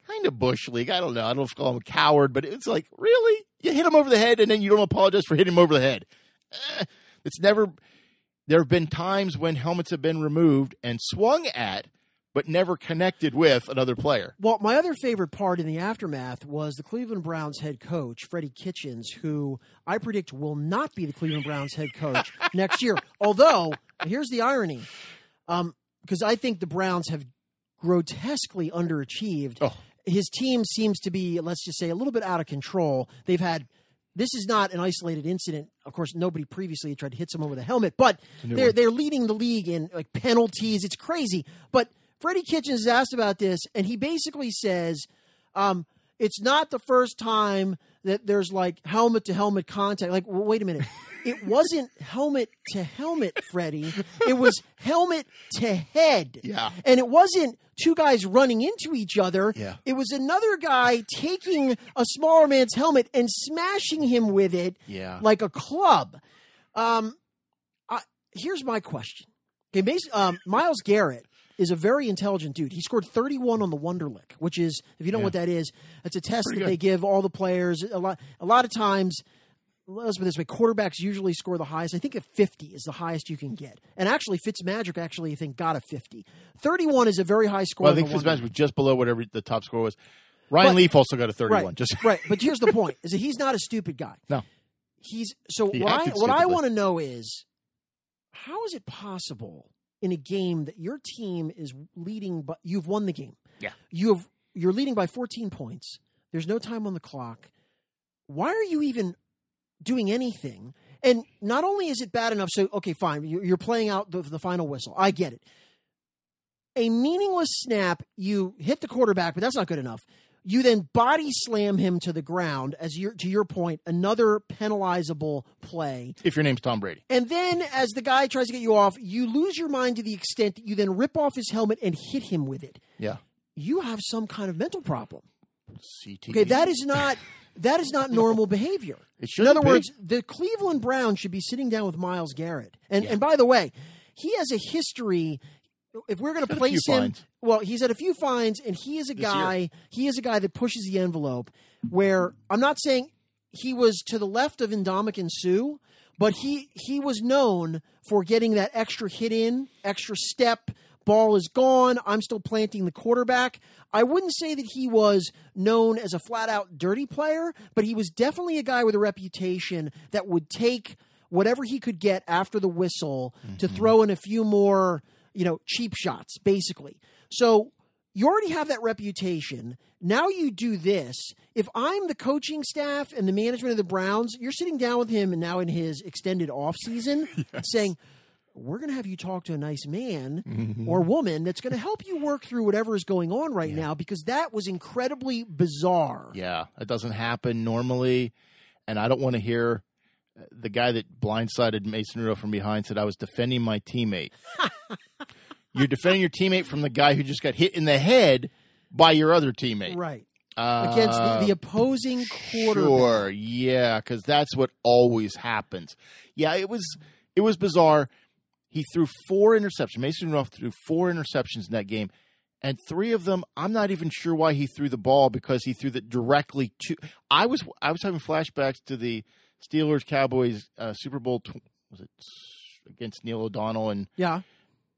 kind of bush league. I don't know. I don't know if you call him a coward, but it's like, really? You hit him over the head, and then you don't apologize for hitting him over the head. Eh. It's never – there have been times when helmets have been removed and swung at, but never connected with another player. Well, my other favorite part in the aftermath was the Cleveland Browns head coach, Freddie Kitchens, who I predict will not be the Cleveland Browns head coach next year. Although, here's the irony, um, because I think the Browns have grotesquely underachieved. Oh. His team seems to be, let's just say, a little bit out of control. They've had – this is not an isolated incident. Of course, nobody previously tried to hit someone with a helmet, but they're, they're leading the league in like penalties. It's crazy, but – Freddie Kitchens is asked about this, and he basically says um, it's not the first time that there's, like, helmet-to-helmet contact. Like, well, wait a minute. It wasn't helmet-to-helmet, Freddie. It was helmet-to-head. Yeah. And it wasn't two guys running into each other. Yeah. It was another guy taking a smaller man's helmet and smashing him with it yeah. like a club. Um, I, here's my question. Okay, Mason, um, Myles Garrett is a very intelligent dude. He scored thirty-one on the Wonderlic, which is, if you don't know yeah. what that is, it's a test Pretty that good. they give all the players. A lot a lot of times, let's put it this way, quarterbacks usually score the highest. I think a fifty is the highest you can get. And actually, Fitzmagic actually, I think, got a fifty. thirty-one is a very high score. Well, I think Fitzmagic was just below whatever the top score was. Ryan but, Leaf also got a thirty-one. Right, just right. But here's the point, is that he's not a stupid guy. No. He's So he what I, what I want to know is, how is it possible in a game that your team is leading, but you've won the game. Yeah. You have, you're leading by fourteen points. There's no time on the clock. Why are you even doing anything? And not only is it bad enough, so, okay, fine, you're playing out the, the final whistle. I get it. A meaningless snap, you hit the quarterback, but that's not good enough. You then body slam him to the ground, as your, to your point, another penalizable play. If your name's Tom Brady. And then as the guy tries to get you off, you lose your mind to the extent that you then rip off his helmet and hit him with it. Yeah. You have some kind of mental problem. C T E. Okay, that is not that is not normal behavior. It shouldn't In other be. words, the Cleveland Browns should be sitting down with Myles Garrett. And yeah. and by the way, he has a history. If we're going to place him, fines. well, he's had a few fines, and he is a this guy. Year. He is a guy that pushes the envelope. Where I'm not saying he was to the left of Ndamukong Suh, but he he was known for getting that extra hit in, extra step. Ball is gone. I'm still planting the quarterback. I wouldn't say that he was known as a flat-out dirty player, but he was definitely a guy with a reputation that would take whatever he could get after the whistle mm-hmm. to throw in a few more, you know, cheap shots, basically. So you already have that reputation. Now you do this. If I'm the coaching staff and the management of the Browns, you're sitting down with him and now in his extended offseason yes. saying, we're going to have you talk to a nice man mm-hmm. or woman that's going to help you work through whatever is going on right yeah. now, because that was incredibly bizarre. Yeah, it doesn't happen normally. And I don't want to hear the guy that blindsided Mason Rudolph from behind said, I was defending my teammate. You're defending your teammate from the guy who just got hit in the head by your other teammate. Right. Uh, Against the, the opposing quarterback. Sure, yeah, because that's what always happens. Yeah, it was it was bizarre. He threw four interceptions. Mason Rudolph threw four interceptions in that game, and three of them, I'm not even sure why he threw the ball, because he threw it directly to – I was I was having flashbacks to the Steelers-Cowboys uh, Super Bowl tw- was it against Neil O'Donnell, and yeah.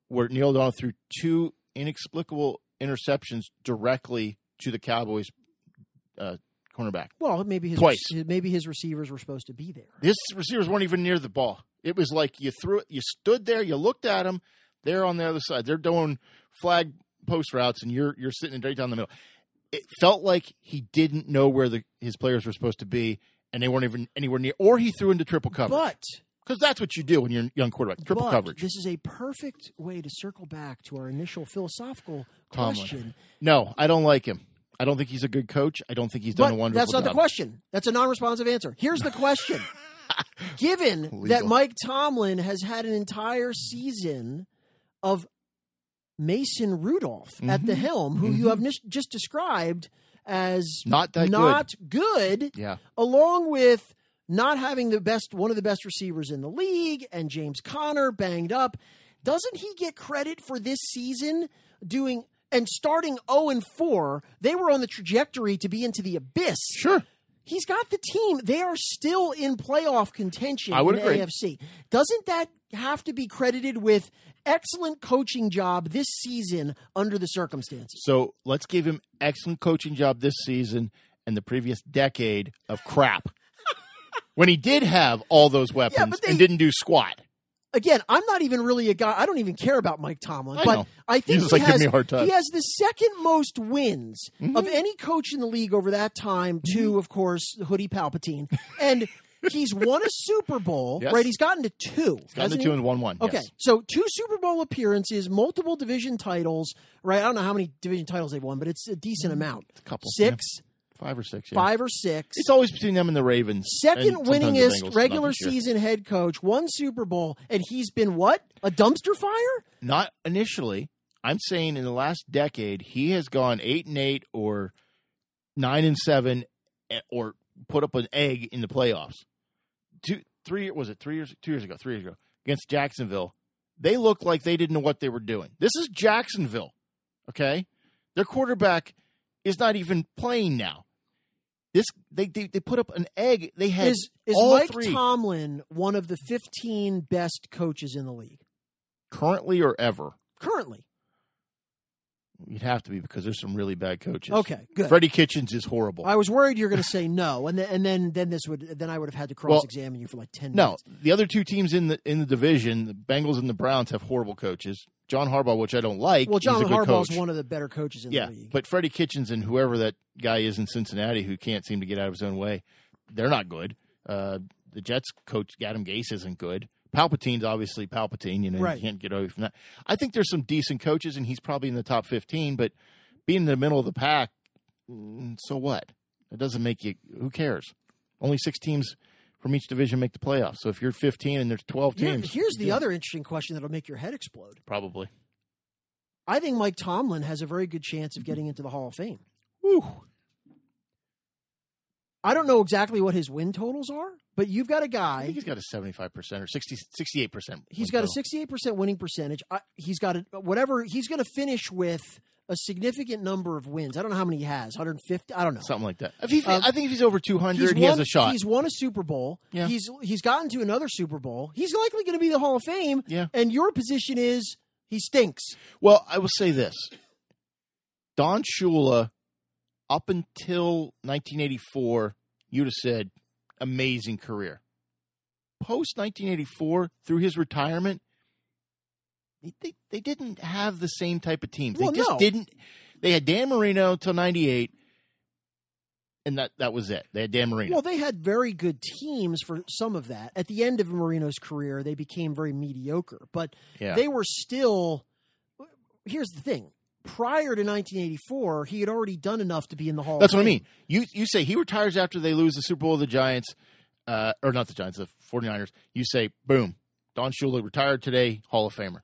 where Neil O'Donnell threw two inexplicable interceptions directly to the Cowboys uh, cornerback. Well, maybe his Twice. maybe his receivers were supposed to be there. His receivers weren't even near the ball. It was like you threw it, you stood there, you looked at them, they're on the other side. They're doing flag post routes, and you're you're sitting right down the middle. It felt like he didn't know where the, his players were supposed to be, and they weren't even anywhere near. Or he threw into triple coverage. But because that's what you do when you're a young quarterback, triple but coverage. This is a perfect way to circle back to our initial philosophical question. Tomlin. No, I don't like him. I don't think he's a good coach. I don't think he's done but a wonderful job. That's not job. the question. That's a non-responsive answer. Here's the question. Given Legal. that Mike Tomlin has had an entire season of Mason Rudolph mm-hmm. at the helm, who mm-hmm. you have n- just described as not that not good, good yeah. along with not having the best, one of the best receivers in the league, and James Conner banged up, doesn't he get credit for this season doing and starting oh and four? They were on the trajectory to be into the abyss. Sure. He's got the team. They are still in playoff contention I would in the agree. A F C. Doesn't that have to be credited with excellent coaching job this season under the circumstances? So let's give him excellent coaching job this season and the previous decade of crap. When he did have all those weapons yeah, but they, and didn't do squat. Again, I'm not even really a guy. I don't even care about Mike Tomlin. I but know. I think he, like, has, me a hard time. He has the second most wins mm-hmm. of any coach in the league over that time mm-hmm. to, of course, Hoodie Palpatine. And he's won a Super Bowl, yes. right? He's gotten to two. He's gotten to two he? and one one. Okay. Yes. So two Super Bowl appearances, multiple division titles, right? I don't know how many division titles they've won, but it's a decent mm-hmm. amount. It's a couple. Six. Yeah. Five or six. Yeah. Five or six. It's always between them and the Ravens. Second winningest regular season head coach, one Super Bowl, and he's been what? A dumpster fire? Not initially. I'm saying in the last decade, he has gone eight and eight or nine and seven or put up an egg in the playoffs. Two, three, was it three years? Two years ago, three years ago against Jacksonville. They looked like they didn't know what they were doing. This is Jacksonville. Okay. Their quarterback is not even playing now. This they, they they put up an egg. They had is, is all Mike three. Tomlin one of the fifteen best coaches in the league? Currently or ever? Currently. You'd have to be, because there's some really bad coaches. Okay, good. Freddie Kitchens is horrible. I was worried you were going to say no, and then and then then this would then I would have had to cross-examine well, you for like ten no, minutes. No, the other two teams in the in the division, the Bengals and the Browns, have horrible coaches. John Harbaugh, which I don't like. Well, John Harbaugh is one of the better coaches in yeah, the league. But Freddie Kitchens and whoever that guy is in Cincinnati who can't seem to get out of his own way, they're not good. Uh, the Jets coach, Adam Gase, isn't good. Palpatine's obviously Palpatine. You know, right. You can't get away from that. I think there's some decent coaches, and he's probably in the top fifteen, but being in the middle of the pack, so what? It doesn't make you – who cares? Only six teams from each division make the playoffs. So if you're fifteen and there's twelve teams. Yeah, here's the other interesting question that will make your head explode. Probably. I think Mike Tomlin has a very good chance of getting into the Hall of Fame. Whew. I don't know exactly what his win totals are, but you've got a guy. I think he's got a seventy-five percent or sixty, sixty-eight percent. He's got total. A sixty-eight percent winning percentage. I, he's got a, whatever. He's going to finish with a significant number of wins. I don't know how many he has. one hundred fifty. I don't know. Something like that. If he, um, I think if he's over two hundred, he's won, he has a shot. He's won a Super Bowl. Yeah. He's He's gotten to another Super Bowl. He's likely going to be the Hall of Fame. Yeah. And your position is he stinks. Well, I will say this. Don Shula. Up until nineteen eighty-four, you'd have said, amazing career. Post-nineteen eighty-four, through his retirement, they, they didn't have the same type of teams. Well, they just no. didn't. They had Dan Marino until ninety-eight, and that, that was it. They had Dan Marino. Well, they had very good teams for some of that. At the end of Marino's career, they became very mediocre. But yeah. they were still – here's the thing. Prior to nineteen eighty-four, he had already done enough to be in the Hall of Fame. That's what I mean. You you say he retires after they lose the Super Bowl of the Giants, uh, or not the Giants, the forty-niners. You say, boom, Don Shula retired today, Hall of Famer.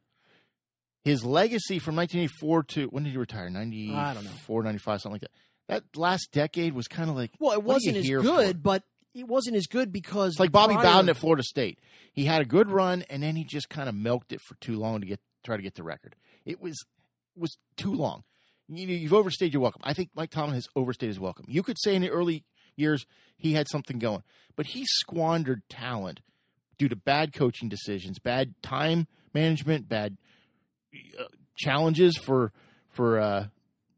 His legacy from nineteen eighty-four to, when did he retire? ninety-four, I don't know. ninety-five, something like that. That last decade was kind of like, well, it wasn't as good, for? but it wasn't as good because. It's like Bobby prior... Bowden at Florida State. He had a good run, and then he just kind of milked it for too long to get try to get the record. It was. was too long. You know, you've overstayed your welcome. I think Mike Tomlin has overstayed his welcome. You could say in the early years he had something going, but he squandered talent due to bad coaching decisions, bad time management, bad uh, challenges for for uh,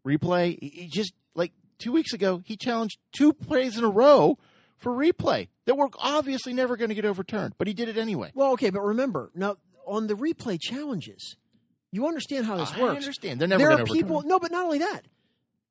replay. He just, like two weeks ago, he challenged two plays in a row for replay that were obviously never going to get overturned, but he did it anyway. Well, okay, but remember, now on the replay challenges, you understand how this I works. I understand. They're never going to overturn it. No, but not only that.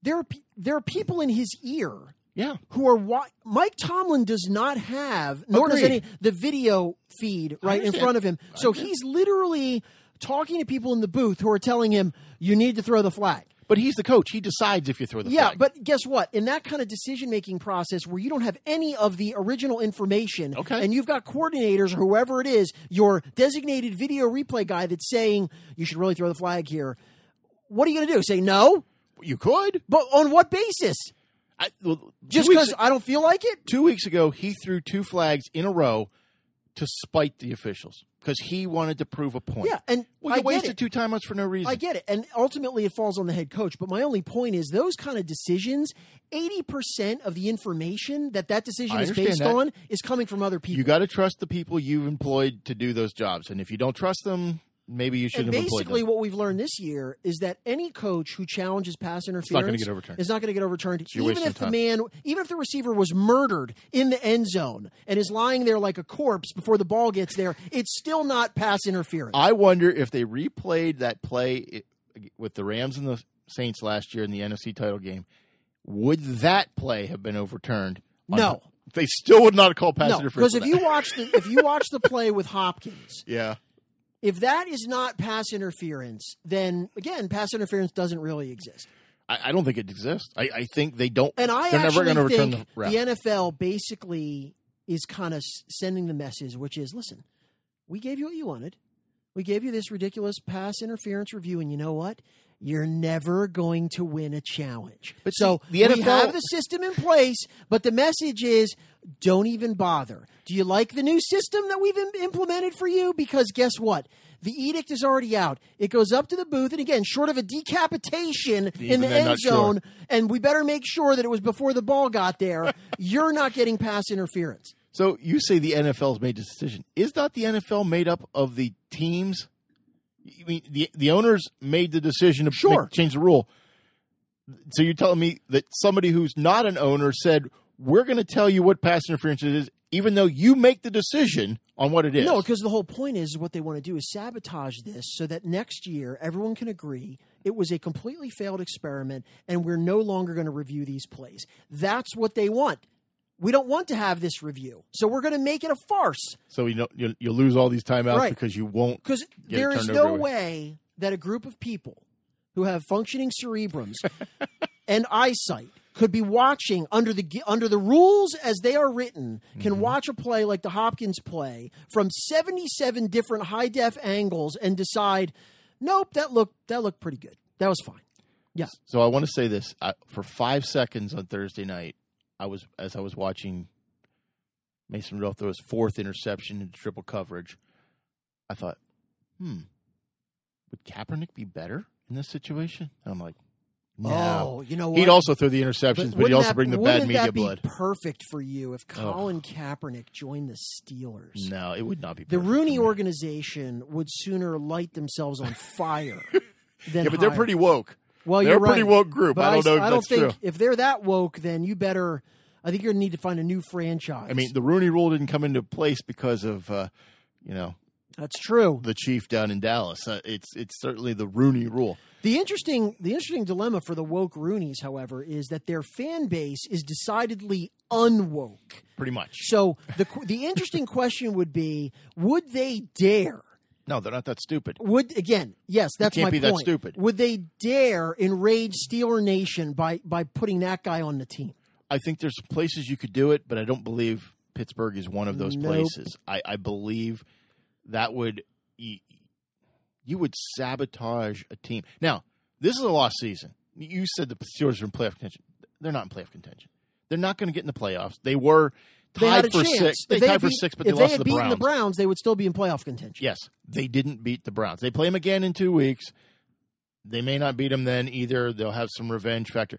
There are, there are people in his ear yeah. who are wa- – Mike Tomlin does not have – nor Agreed. does any – the video feed right in front of him. So he's literally talking to people in the booth who are telling him, you need to throw the flag. But he's the coach. He decides if you throw the yeah, flag. Yeah, but guess what? In that kind of decision-making process where you don't have any of the original information okay. and you've got coordinators or whoever it is, your designated video replay guy that's saying, you should really throw the flag here, what are you going to do? Say no? You could. But on what basis? I, well, Just because I don't feel like it? Two weeks ago, he threw two flags in a row to spite the officials. Because he wanted to prove a point. Yeah, and well, you I wasted two timeouts for no reason. I get it. And ultimately, it falls on the head coach. But my only point is those kind of decisions, eighty percent of the information that that decision I is based that. on is coming from other people. You got to trust the people you've employed to do those jobs. And if you don't trust them, maybe you shouldn't have employed them. Basically, what we've learned this year is that any coach who challenges pass interference it's not going to get overturned. Is not going to get overturned. So even if the man, even if the receiver was murdered in the end zone and is lying there like a corpse before the ball gets there, it's still not pass interference. I wonder if they replayed that play with the Rams and the Saints last year in the N F C title game, would that play have been overturned? No. They still would not call pass no, interference. Because if you watch the if you watch the play with Hopkins, yeah. if that is not pass interference, then, again, pass interference doesn't really exist. I, I don't think it exists. I, I think they don't. And I they're actually never going to return the route. The N F L basically is kind of sending the message, which is, listen, we gave you what you wanted. We gave you this ridiculous pass interference review, and you know what? You're never going to win a challenge. But so the N F L, we have the system in place, but the message is don't even bother. Do you like the new system that we've im- implemented for you? Because guess what? The edict is already out. It goes up to the booth, and again, short of a decapitation even in the end zone, sure. and we better make sure that it was before the ball got there, you're not getting pass interference. So you say the N F L's made a decision. Is not the N F L made up of the teams? I mean, the the owners made the decision to sure. make, change the rule. So you're telling me that somebody who's not an owner said, we're going to tell you what pass interference is, even though you make the decision on what it is. No, because the whole point is what they want to do is sabotage this so that next year everyone can agree it was a completely failed experiment and we're no longer going to review these plays. That's what they want. We don't want to have this review, so we're going to make it a farce. So you know, you'll, you'll lose all these timeouts right. because you won't. Because there is no way that a group of people who have functioning cerebrums and eyesight could be watching under the under the rules as they are written, can mm-hmm. watch a play like the Hopkins play from seventy-seven different high-def angles and decide, nope, that looked that looked pretty good. That was fine. Yeah. So I want to say this. I, for five seconds on Thursday night, I was as I was watching Mason Rudolph throw his fourth interception into triple coverage, I thought, hmm, would Kaepernick be better in this situation? And I'm like, no. Oh, you know what? He'd also throw the interceptions, but, but he'd also that, bring the bad media that be blood. Perfect for you if Colin oh. Kaepernick joined the Steelers. No, it would not be. The Rooney organization would sooner light themselves on fire than yeah, but hire. They're pretty woke. Well, they're you're right. They're a pretty woke group. But I don't know. I, if I that's don't think true. If they're that woke, then you better. I think you're going to need to find a new franchise. I mean, the Rooney Rule didn't come into place because of, uh, you know, that's true. The chief down in Dallas. Uh, it's it's certainly the Rooney Rule. The interesting the interesting dilemma for the woke Rooneys, however, is that their fan base is decidedly unwoke. Pretty much. So the the interesting question would be: would they dare? No, they're not that stupid. Would again, yes, that's my point. Can't be that stupid. Would they dare enrage Steeler Nation by by putting that guy on the team? I think there's places you could do it, but I don't believe Pittsburgh is one of those nope. places. I, I believe that would you, you would sabotage a team. Now, this is a lost season. You said the Steelers are in playoff contention. They're not in playoff contention. They're not going to get in the playoffs. They were. Tied they for chance. six. They, they tied for beat, six, but they lost to the Browns. If they had beaten the Browns, they would still be in playoff contention. Yes. They didn't beat the Browns. They play them again in two weeks. They may not beat them then either. They'll have some revenge factor.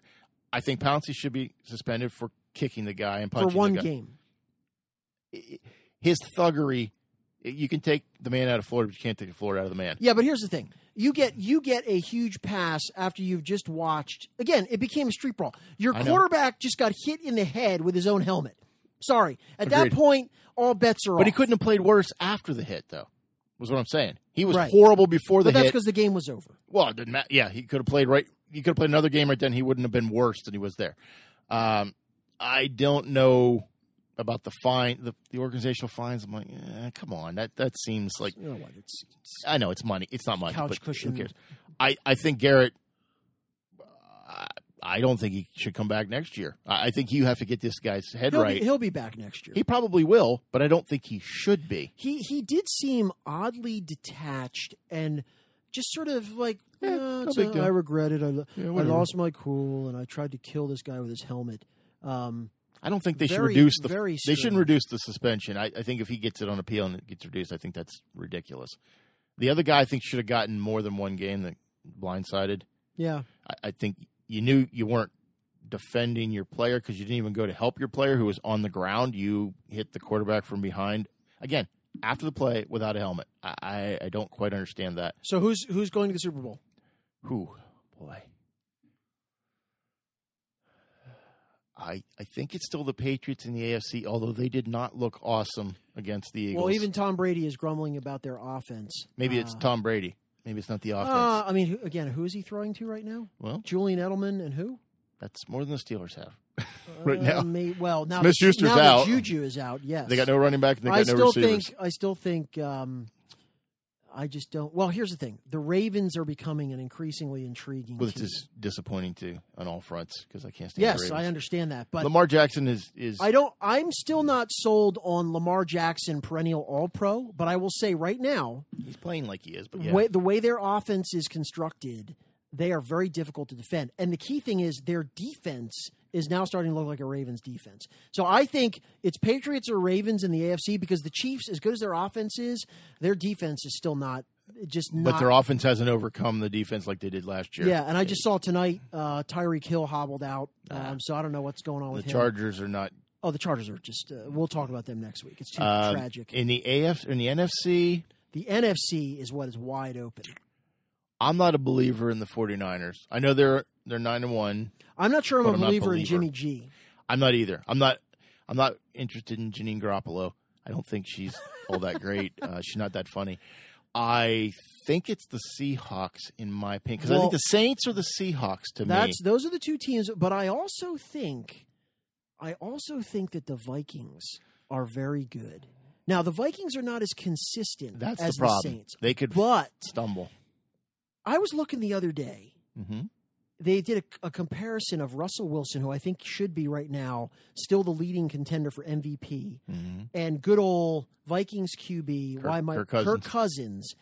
I think Pouncey should be suspended for kicking the guy and punching the guy. For one game. His thuggery, you can take the man out of Florida, but you can't take the Florida out of the man. Yeah, but here's the thing. You get you get a huge pass after you've just watched. Again, it became a street brawl. Your quarterback just got hit in the head with his own helmet. Sorry. At Agreed. that point, all bets are but off. But he couldn't have played worse after the hit, though, was what I'm saying. He was right. horrible before the but that's hit. That's because the game was over. Well, it didn't matter. Yeah, he could have played right. He could have played another game right then. He wouldn't have been worse than he was there. Um, I don't know about the fine, the, the organizational fines. I'm like, eh, come on. That that seems like. You know what? It's, it's, I know it's money. It's not money. Couch but cushion. Who cares? I, I think Garrett. Uh, I don't think he should come back next year. I think you have to get this guy's head he'll right. Be, he'll be back next year. He probably will, but I don't think he should be. He he did seem oddly detached and just sort of like, eh, oh, no a, I regret it. I, yeah, I lost my cool, and I tried to kill this guy with his helmet. Um, I don't think they very, should reduce the very they shouldn't reduce the suspension. I, I think if he gets it on appeal and it gets reduced, I think that's ridiculous. The other guy I think should have gotten more than one game. That blindsided. Yeah, I, I think. You knew you weren't defending your player because you didn't even go to help your player who was on the ground. You hit the quarterback from behind. Again, after the play, without a helmet. I, I, I don't quite understand that. So who's who's going to the Super Bowl? Who? Boy. I I think it's still the Patriots and the A F C, although they did not look awesome against the Eagles. Well, even Tom Brady is grumbling about their offense. Maybe uh, it's Tom Brady. Maybe it's not the offense. Uh, I mean, who, again, who is he throwing to right now? Well, Julian Edelman and who? That's more than the Steelers have right now. Uh, may, well, now, Smith Schuster's now out. That Juju is out, yes. They got no running back and they got I no receivers. Think, I still think um, – I just don't – well, here's the thing. The Ravens are becoming an increasingly intriguing well, team. Well, it's just disappointing, too, on all fronts because I can't stand yes, the Ravens. Yes, I understand that. But Lamar Jackson is, is – I don't. I'm still not sold on Lamar Jackson perennial all-pro, but I will say right now – he's playing like he is, but yeah. way, the way their offense is constructed, they are very difficult to defend. And the key thing is their defense is now starting to look like a Ravens defense. So I think it's Patriots or Ravens in the A F C because the Chiefs, as good as their offense is, their defense is still not just not. But their offense hasn't overcome the defense like they did last year. Yeah, and I just saw tonight uh, Tyreek Hill hobbled out, um, so I don't know what's going on with him. The Chargers are not. Oh, the Chargers are just. Uh, we'll talk about them next week. It's too uh, tragic. In the A F C, in the N F C, the N F C is what is wide open. I'm not a believer in the 49ers. I know they're they're nine and one. I'm not sure I'm a I'm believer, believer in Jimmy G. I'm not either. I'm not I'm not interested in Janine Garoppolo. I don't think she's all that great. Uh, she's not that funny. I think it's the Seahawks in my opinion because well, I think the Saints are the Seahawks to that's, me. Those are the two teams. But I also think I also think that the Vikings are very good. Now the Vikings are not as consistent that's as the, problem. the Saints. They could but stumble. I was looking the other day. Mm-hmm. they did a, a comparison of Russell Wilson, who I think should be right now still the leading contender for M V P, mm-hmm. and good old Vikings Q B, Kirk, why my, Kirk Cousins. Kirk Cousins.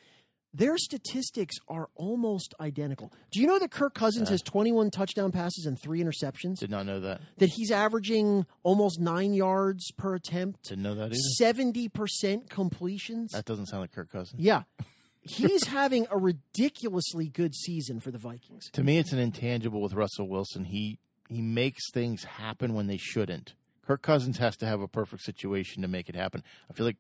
Their statistics are almost identical. Do you know that Kirk Cousins yeah. has twenty-one touchdown passes and three interceptions? Did not know that. That he's averaging almost nine yards per attempt. Didn't know that either. seventy percent completions. That doesn't sound like Kirk Cousins. Yeah. He's having a ridiculously good season for the Vikings. To me, it's an intangible with Russell Wilson. He he makes things happen when they shouldn't. Kirk Cousins has to have a perfect situation to make it happen. I feel like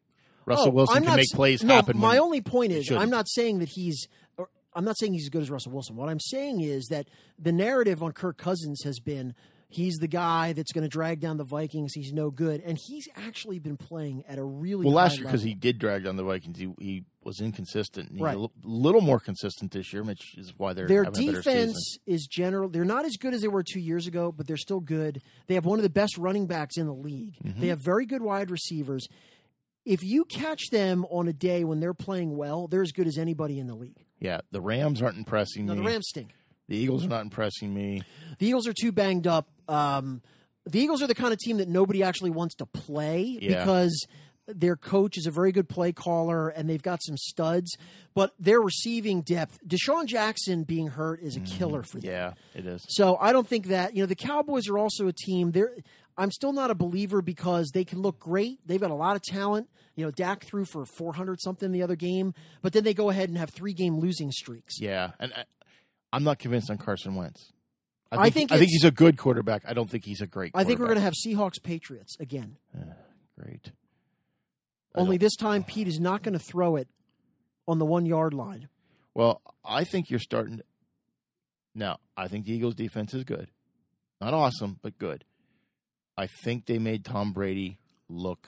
Russell oh, Wilson I'm can not, make plays no, happen. My only point is, I'm not saying that he's, or I'm not saying he's as good as Russell Wilson. What I'm saying is that the narrative on Kirk Cousins has been he's the guy that's going to drag down the Vikings. He's no good, and he's actually been playing at a really well high last year because he did drag down the Vikings. He, he was inconsistent. He's right, a l- little more consistent this year, which is why they're their having defense a better season. Is general. They're not as good as they were two years ago, but they're still good. They have one of the best running backs in the league. Mm-hmm. They have very good wide receivers. If you catch them on a day when they're playing well, they're as good as anybody in the league. Yeah, the Rams aren't impressing no, me. No, the Rams stink. The Eagles are not impressing me. The Eagles are too banged up. Um, the Eagles are the kind of team that nobody actually wants to play yeah. because their coach is a very good play caller and they've got some studs, but their receiving depth, Deshaun Jackson being hurt is a mm, killer for them. Yeah, it is. So I don't think that, you know, the Cowboys are also a team. They're I'm still not a believer because they can look great. They've got a lot of talent. You know, Dak threw for four hundred something the other game, but then they go ahead and have three-game losing streaks. Yeah, and I, I'm not convinced on Carson Wentz. I think, I think, I think he's a good quarterback. I don't think he's a great quarterback. I think we're going to have Seahawks-Patriots again. Uh, great. I Only this time, Pete is not going to throw it on the one-yard line. Well, I think you're starting to, now, I think the Eagles' defense is good. Not awesome, but good. I think they made Tom Brady look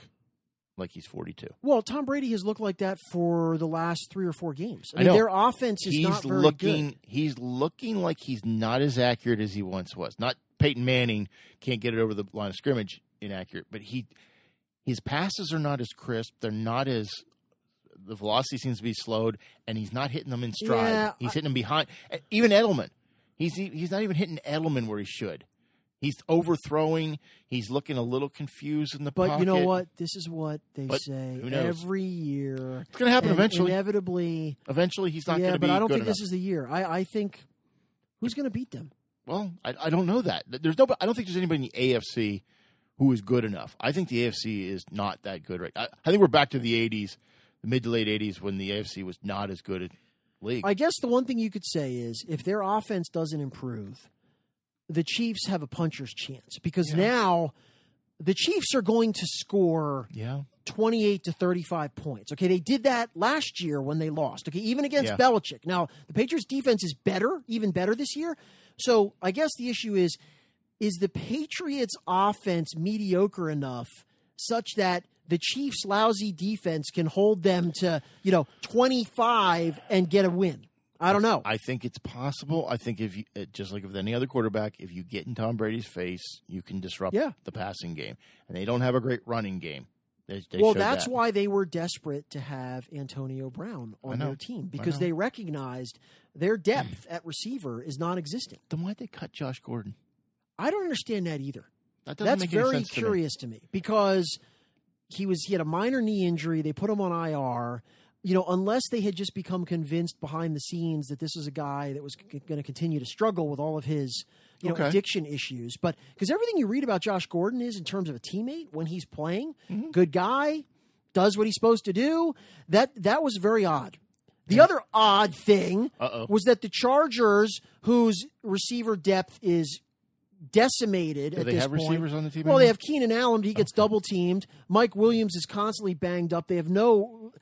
like he's forty-two. Well, Tom Brady has looked like that for the last three or four games. I mean, I know. Their offense is he's not very looking, good. He's looking like he's not as accurate as he once was. Not Peyton Manning can't get it over the line of scrimmage inaccurate, but he his passes are not as crisp. They're not as – the velocity seems to be slowed, and he's not hitting them in stride. Yeah, he's I, hitting them behind – even Edelman. He's He's not even hitting Edelman where he should. He's overthrowing. He's looking a little confused in the but pocket. But you know what? This is what they but say every year. It's going to happen eventually. Inevitably. Eventually, he's not yeah, going to be good Yeah, but I don't think enough. This is the year. I, I think who's going to beat them? Well, I, I don't know that. There's no. I don't think there's anybody in the A F C who is good enough. I think the A F C is not that good right now. I, I think we're back to the eighties, the mid to late eighties, when the A F C was not as good a league. I guess the one thing you could say is if their offense doesn't improve – the Chiefs have a puncher's chance because yeah. now the Chiefs are going to score yeah. twenty-eight to thirty-five points. Okay, they did that last year when they lost, okay, even against yeah. Belichick. Now, the Patriots' defense is better, even better this year. So I guess the issue is, is the Patriots' offense mediocre enough such that the Chiefs' lousy defense can hold them to, you know, twenty-five and get a win? I don't know. I think it's possible. I think if you, just like with any other quarterback, if you get in Tom Brady's face, you can disrupt yeah. the passing game. And they don't have a great running game. They, they well, that's that. why they were desperate to have Antonio Brown on their team because they recognized their depth at receiver is non-existent. Then why'd they cut Josh Gordon? I don't understand that either. That doesn't that's make very any sense curious to me. to me because he was he had a minor knee injury. They put him on I R. You know, unless they had just become convinced behind the scenes that this was a guy that was c- going to continue to struggle with all of his, you know, okay. addiction issues. But because everything you read about Josh Gordon is in terms of a teammate when he's playing, mm-hmm. good guy, does what he's supposed to do. That that was very odd. The other odd thing Uh-oh. was that the Chargers, whose receiver depth is decimated Do at this point. They have receivers on the team? Well, anymore? They have Keenan Allen. He gets okay. double teamed. Mike Williams is constantly banged up. They have no.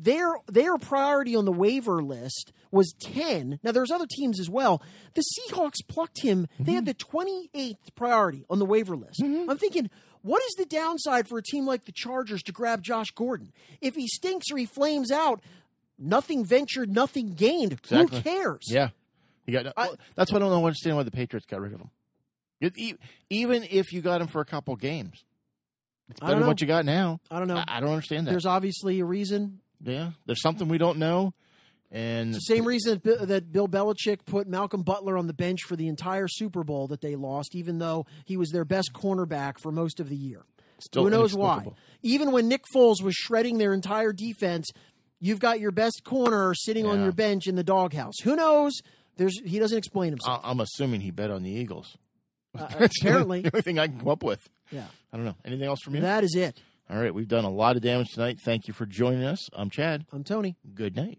Their their priority on the waiver list was ten. Now, there's other teams as well. The Seahawks plucked him. Mm-hmm. They had the twenty-eighth priority on the waiver list. Mm-hmm. I'm thinking, what is the downside for a team like the Chargers to grab Josh Gordon? If he stinks or he flames out, nothing ventured, nothing gained. Exactly. Who cares? Yeah. You got, I, that's why I don't understand why the Patriots got rid of him. Even if you got him for a couple games. It's better than what you got now. I don't know. I, I don't understand that. There's obviously a reason. Yeah. There's something we don't know. And it's the same reason that Bill Belichick put Malcolm Butler on the bench for the entire Super Bowl that they lost, even though he was their best cornerback for most of the year. Still Who knows why? Even when Nick Foles was shredding their entire defense, you've got your best corner sitting yeah. on your bench in the doghouse. Who knows? There's He doesn't explain himself. I'm assuming he bet on the Eagles. Uh, apparently. The only thing I can come up with. Yeah. I don't know. Anything else from you? That is it. All right. We've done a lot of damage tonight. Thank you for joining us. I'm Chad. I'm Tony. Good night.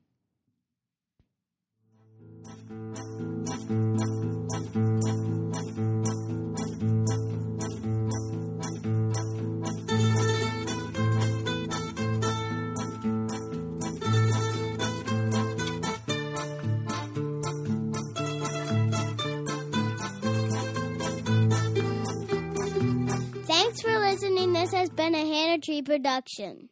Thanks for listening. This has been a Hannah Tree production.